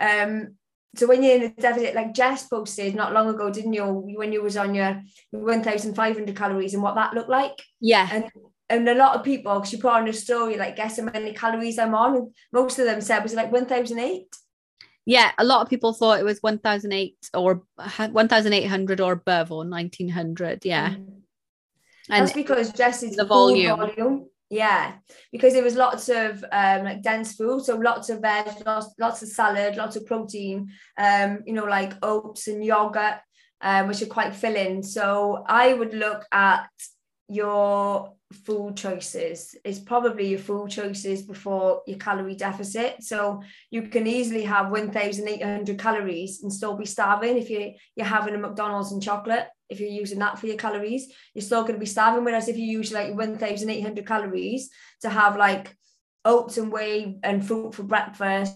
um So when you're in a deficit, like Jess posted not long ago, didn't you, when you was on your fifteen hundred calories and what that looked like? Yeah. And and a lot of people, because you put on a story, like, guess how many calories I'm on? And most of them said, was it like one thousand eight? Yeah, a lot of people thought it was one thousand eight or one thousand eight hundred or above, or nineteen hundred, yeah. Mm. And that's because Jess is the volume. volume. Yeah, because there was lots of um, like dense food, so lots of veg, lots, lots of salad, lots of protein, um, you know, like oats and yogurt, um, which are quite filling. So I would look at your food choices. It's probably your food choices before your calorie deficit. So you can easily have one thousand eight hundred calories and still be starving if you, you're having a McDonald's and chocolate. If you're using that for your calories, you're still going to be starving. Whereas if you use like one thousand eight hundred calories to have like oats and whey and fruit for breakfast,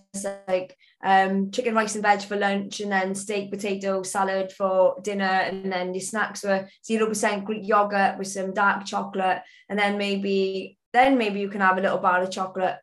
like um, chicken, rice and veg for lunch, and then steak, potato, salad for dinner, and then your snacks were zero percent Greek yogurt with some dark chocolate, and then maybe then maybe you can have a little bar of chocolate.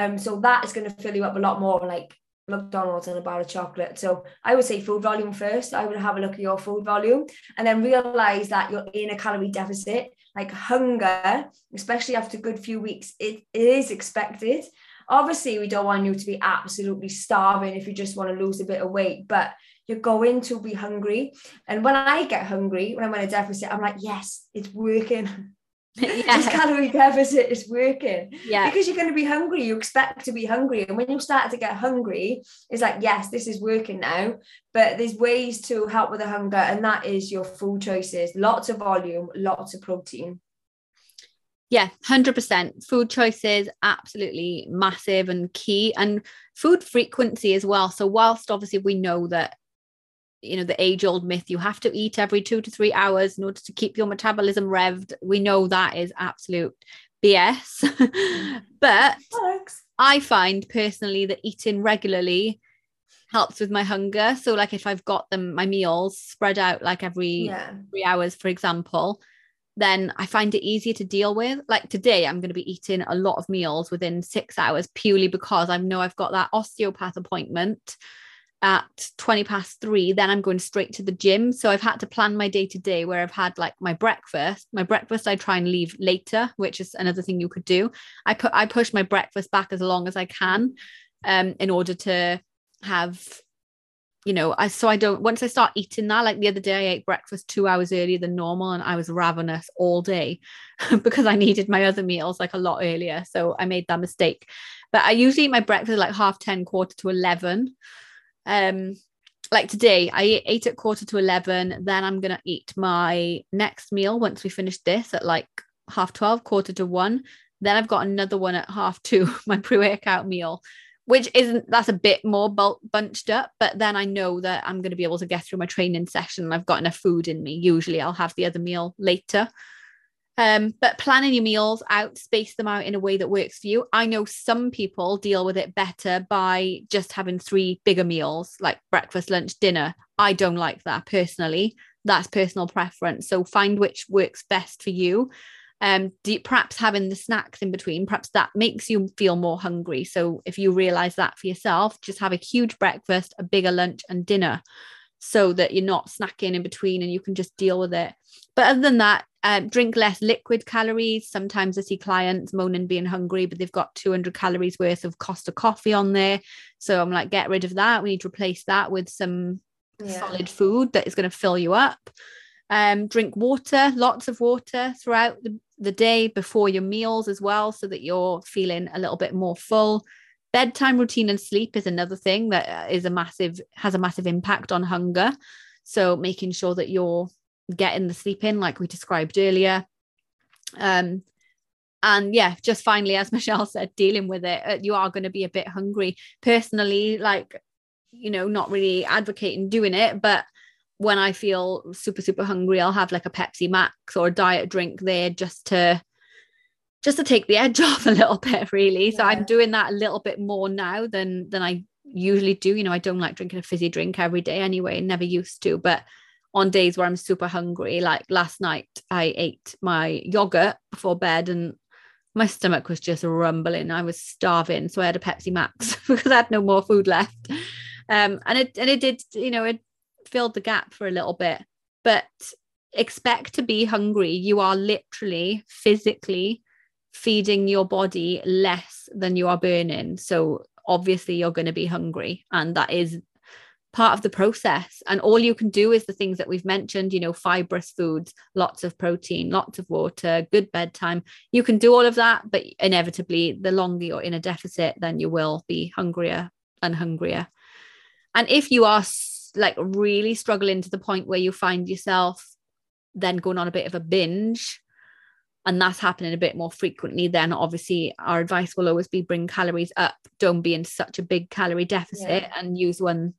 Um, so that is going to fill you up a lot more, like McDonald's and a bar of chocolate. So I would say food volume first. I would have a look at your food volume and then realize that you're in a calorie deficit. Like hunger, especially after a good few weeks, it, it is expected. Obviously, we don't want you to be absolutely starving if you just want to lose a bit of weight, but you're going to be hungry. And when I get hungry, when I'm in a deficit, I'm like, yes, it's working. yeah. This calorie deficit is working. Yeah. Because you're going to be hungry. You expect to be hungry. And when you start to get hungry, it's like, yes, this is working now. But there's ways to help with the hunger. And that is your food choices. Lots of volume, lots of protein. Yeah, one hundred percent. Food choices, absolutely massive and key. And food frequency as well. So whilst obviously we know that, you know, the age-old myth, you have to eat every two to three hours in order to keep your metabolism revved. We know that is absolute B S. But I find personally that eating regularly helps with my hunger. So like if I've got them, my meals spread out like every yeah. three hours, for example, then I find it easier to deal with. Like today, I'm going to be eating a lot of meals within six hours purely because I know I've got that osteopath appointment at twenty past three, then I'm going straight to the gym. So I've had to plan my day to day where I've had like my breakfast, my breakfast, I try and leave later, which is another thing you could do. I put, I push my breakfast back as long as I can um, in order to have, you know, I, so I don't, once I start eating that, like the other day, I ate breakfast two hours earlier than normal and I was ravenous all day because I needed my other meals like a lot earlier. So I made that mistake, but I usually eat my breakfast like half ten, quarter to eleven. Um, like today I ate at quarter to eleven, then I'm going to eat my next meal once we finish this at like half twelve, quarter to one, then I've got another one at half two, my pre-workout meal, which isn't, that's a bit more bulk bunched up, but then I know that I'm going to be able to get through my training session and I've got enough food in me. Usually I'll have the other meal later. Um, but planning your meals out, space them out in a way that works for you. I know some people deal with it better by just having three bigger meals, like breakfast, lunch, dinner. I don't like that personally. That's personal preference. So find which works best for you. Um, do, perhaps having the snacks in between, perhaps that makes you feel more hungry. So if you realize that for yourself, just have a huge breakfast, a bigger lunch and dinner so that you're not snacking in between and you can just deal with it. But other than that, Um, drink less liquid calories. Sometimes I see clients moaning being hungry, but they've got two hundred calories worth of Costa coffee on there. So I'm like, get rid of that. We need to replace that with some yeah. solid food that is going to fill you up. Um, drink water, lots of water throughout the, the day before your meals as well, so that you're feeling a little bit more full. Bedtime routine and sleep is another thing that is a massive, has a massive impact on hunger. So making sure that you're getting the sleep in like we described earlier, um and yeah just finally, as Michelle said, dealing with it. You are going to be a bit hungry. Personally, like, you know, not really advocating doing it, but when I feel super super hungry, I'll have like a Pepsi Max or a diet drink there just to just to take the edge off a little bit, really. yeah. So I'm doing that a little bit more now than than I usually do. You know, I don't like drinking a fizzy drink every day anyway, never used to, but on days where I'm super hungry, like last night, I ate my yogurt before bed and my stomach was just rumbling. I was starving. So I had a Pepsi Max because I had no more food left. Um, and it, and it did, you know, it filled the gap for a little bit, but expect to be hungry. You are literally physically feeding your body less than you are burning. So obviously you're going to be hungry, and that is part of the process. And all you can do is the things that we've mentioned, you know, fibrous foods, lots of protein, lots of water, good bedtime. You can do all of that, but inevitably the longer you're in a deficit, then you will be hungrier and hungrier. And if you are like really struggling to the point where you find yourself then going on a bit of a binge, and that's happening a bit more frequently, then obviously our advice will always be bring calories up. Don't be in such a big calorie deficit, yeah. and use one,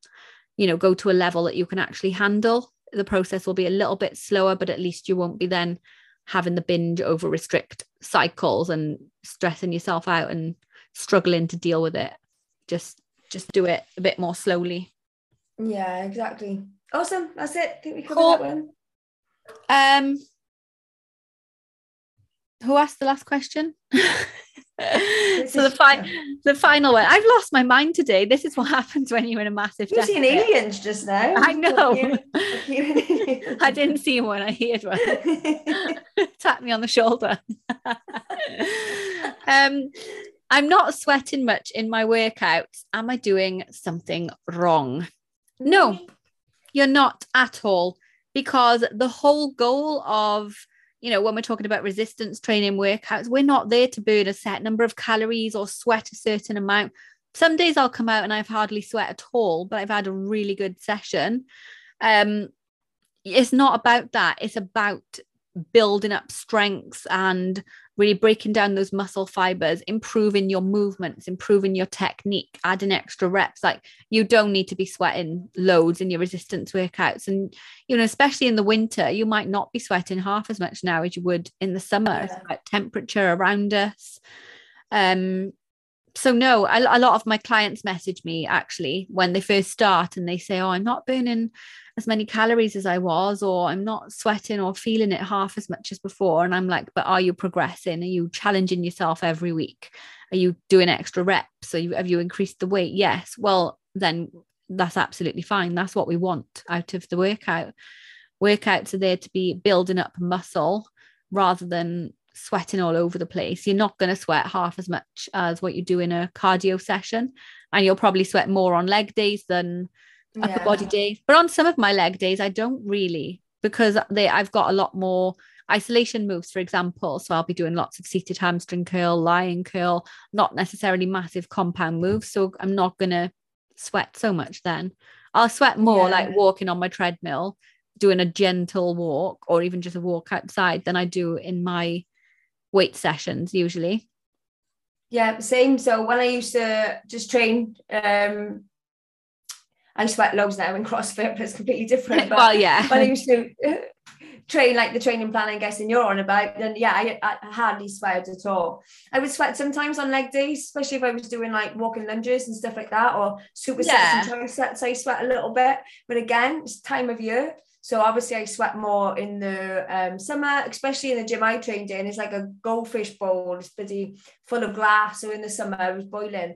you know, go to a level that you can actually handle. The process will be a little bit slower, but at least you won't be then having the binge over restrict cycles and stressing yourself out and struggling to deal with it. Just, just do it a bit more slowly. Yeah, exactly. Awesome. That's it. I think we covered cool. that one. Um, who asked the last question? So the, fi- the final one. I've lost my mind today. This is what happens when you're in a massive deficit. You've seen aliens just now. I know. I didn't see one. I heard one. Tap me on the shoulder. um, I'm not sweating much in my workouts. Am I doing something wrong? No, you're not at all, because the whole goal of you know, when we're talking about resistance training workouts, we're not there to burn a set number of calories or sweat a certain amount. Some days I'll come out and I've hardly sweat at all, but I've had a really good session. Um, it's not about that. It's about building up strengths and really breaking down those muscle fibers, improving your movements, improving your technique, adding extra reps. Like, you don't need to be sweating loads in your resistance workouts. And, you know, especially in the winter, you might not be sweating half as much now as you would in the summer. Yeah. It's about temperature around us. Um, so no, a, a lot of my clients message me actually when they first start and they say, oh, I'm not burning as many calories as I was, or I'm not sweating or feeling it half as much as before. And I'm like, but are you progressing? Are you challenging yourself every week? Are you doing extra reps? Are you, have you increased the weight? Yes. Well, then that's absolutely fine. That's what we want out of the workout. Workouts are there to be building up muscle rather than sweating all over the place. You're not going to sweat half as much as what you do in a cardio session. And you'll probably sweat more on leg days than upper yeah. body days. But on some of my leg days, I don't really, because they I've got a lot more isolation moves, for example. So I'll be doing lots of seated hamstring curl, lying curl, not necessarily massive compound moves. So I'm not going to sweat so much then. I'll sweat more yeah. like walking on my treadmill, doing a gentle walk, or even just a walk outside, than I do in my weight sessions usually. Yeah, same. So when I used to just train, um, I sweat loads now in CrossFit, but it's completely different. But well, yeah. When I used to train, like the training plan I'm guessing you're on about, then yeah, I, I hardly sweat at all. I would sweat sometimes on leg days, especially if I was doing like walking lunges and stuff like that, or supersets yeah. and trisets. I sweat a little bit, but again, it's time of year. So obviously I sweat more in the um, summer, especially in the gym I trained in. It's like a goldfish bowl. It's bloody full of glass. So in the summer it was boiling.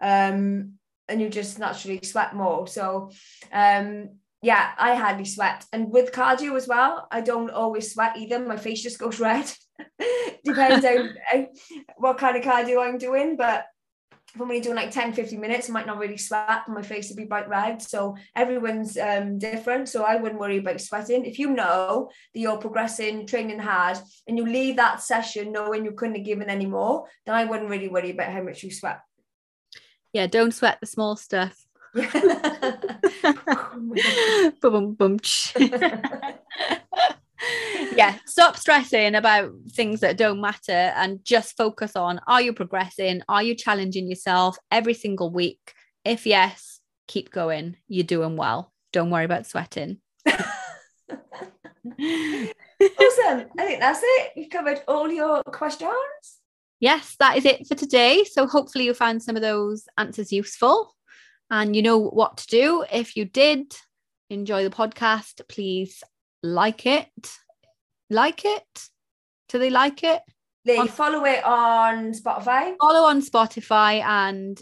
Um, and you just naturally sweat more. So um, yeah, I hardly sweat. And with cardio as well, I don't always sweat either. My face just goes red. Depends on what kind of cardio I'm doing. But if I'm only doing like ten, fifteen minutes, I might not really sweat and my face would be bright red. So everyone's um, different. So I wouldn't worry about sweating. If you know that you're progressing, training hard, and you leave that session knowing you couldn't have given any more, then I wouldn't really worry about how much you sweat. Yeah, don't sweat the small stuff. Boom, boom. Yeah, stop stressing about things that don't matter and just focus on, are you progressing? Are you challenging yourself every single week? If yes, keep going. You're doing well. Don't worry about sweating. Awesome. I think that's it. You've covered all your questions. Yes, that is it for today. So hopefully you found some of those answers useful and you know what to do. If you did enjoy the podcast, please like it. Like it? Do they like it? They on, follow it on Spotify. Follow on Spotify, and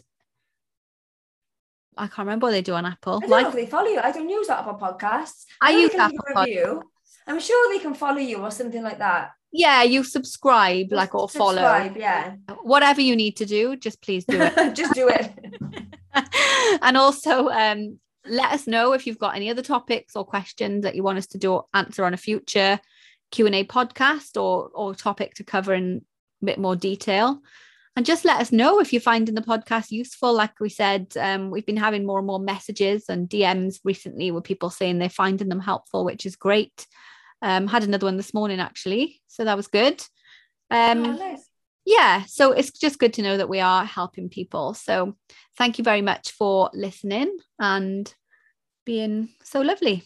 I can't remember what they do on Apple. I don't like, know if they follow you. I don't use Apple Podcasts. I, I use Apple Podcasts. I'm sure they can follow you or something like that. Yeah, you subscribe, like, or subscribe, follow. Yeah. Whatever you need to do, just please do it. Just do it. And also, um, let us know if you've got any other topics or questions that you want us to do answer on a future Q and A podcast, or or topic to cover in a bit more detail. And just let us know if you're finding the podcast useful. Like we said, um, we've been having more and more messages and D Ms recently with people saying they're finding them helpful, which is great. Um, had another one this morning actually, so that was good. Um, oh, nice. Yeah, so it's just good to know that we are helping people. So thank you very much for listening and being so lovely.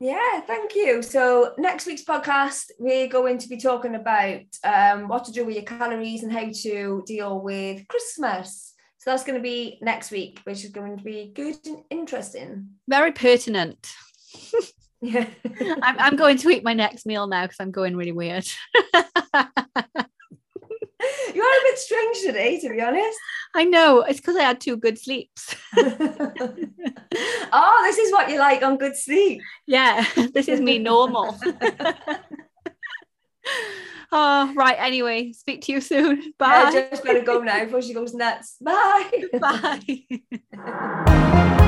Yeah, thank you. So next week's podcast, we're going to be talking about um, what to do with your calories and how to deal with Christmas. So that's going to be next week, which is going to be good and interesting. Very pertinent. Yeah, I'm, I'm going to eat my next meal now because I'm going really weird. You are a bit strange today, to be honest. I know. It's because I had two good sleeps. Oh, this is what you like on good sleep. Yeah, this is me normal. Oh, right. Anyway, speak to you soon. Bye. I just better go now before she goes nuts. Bye. Bye.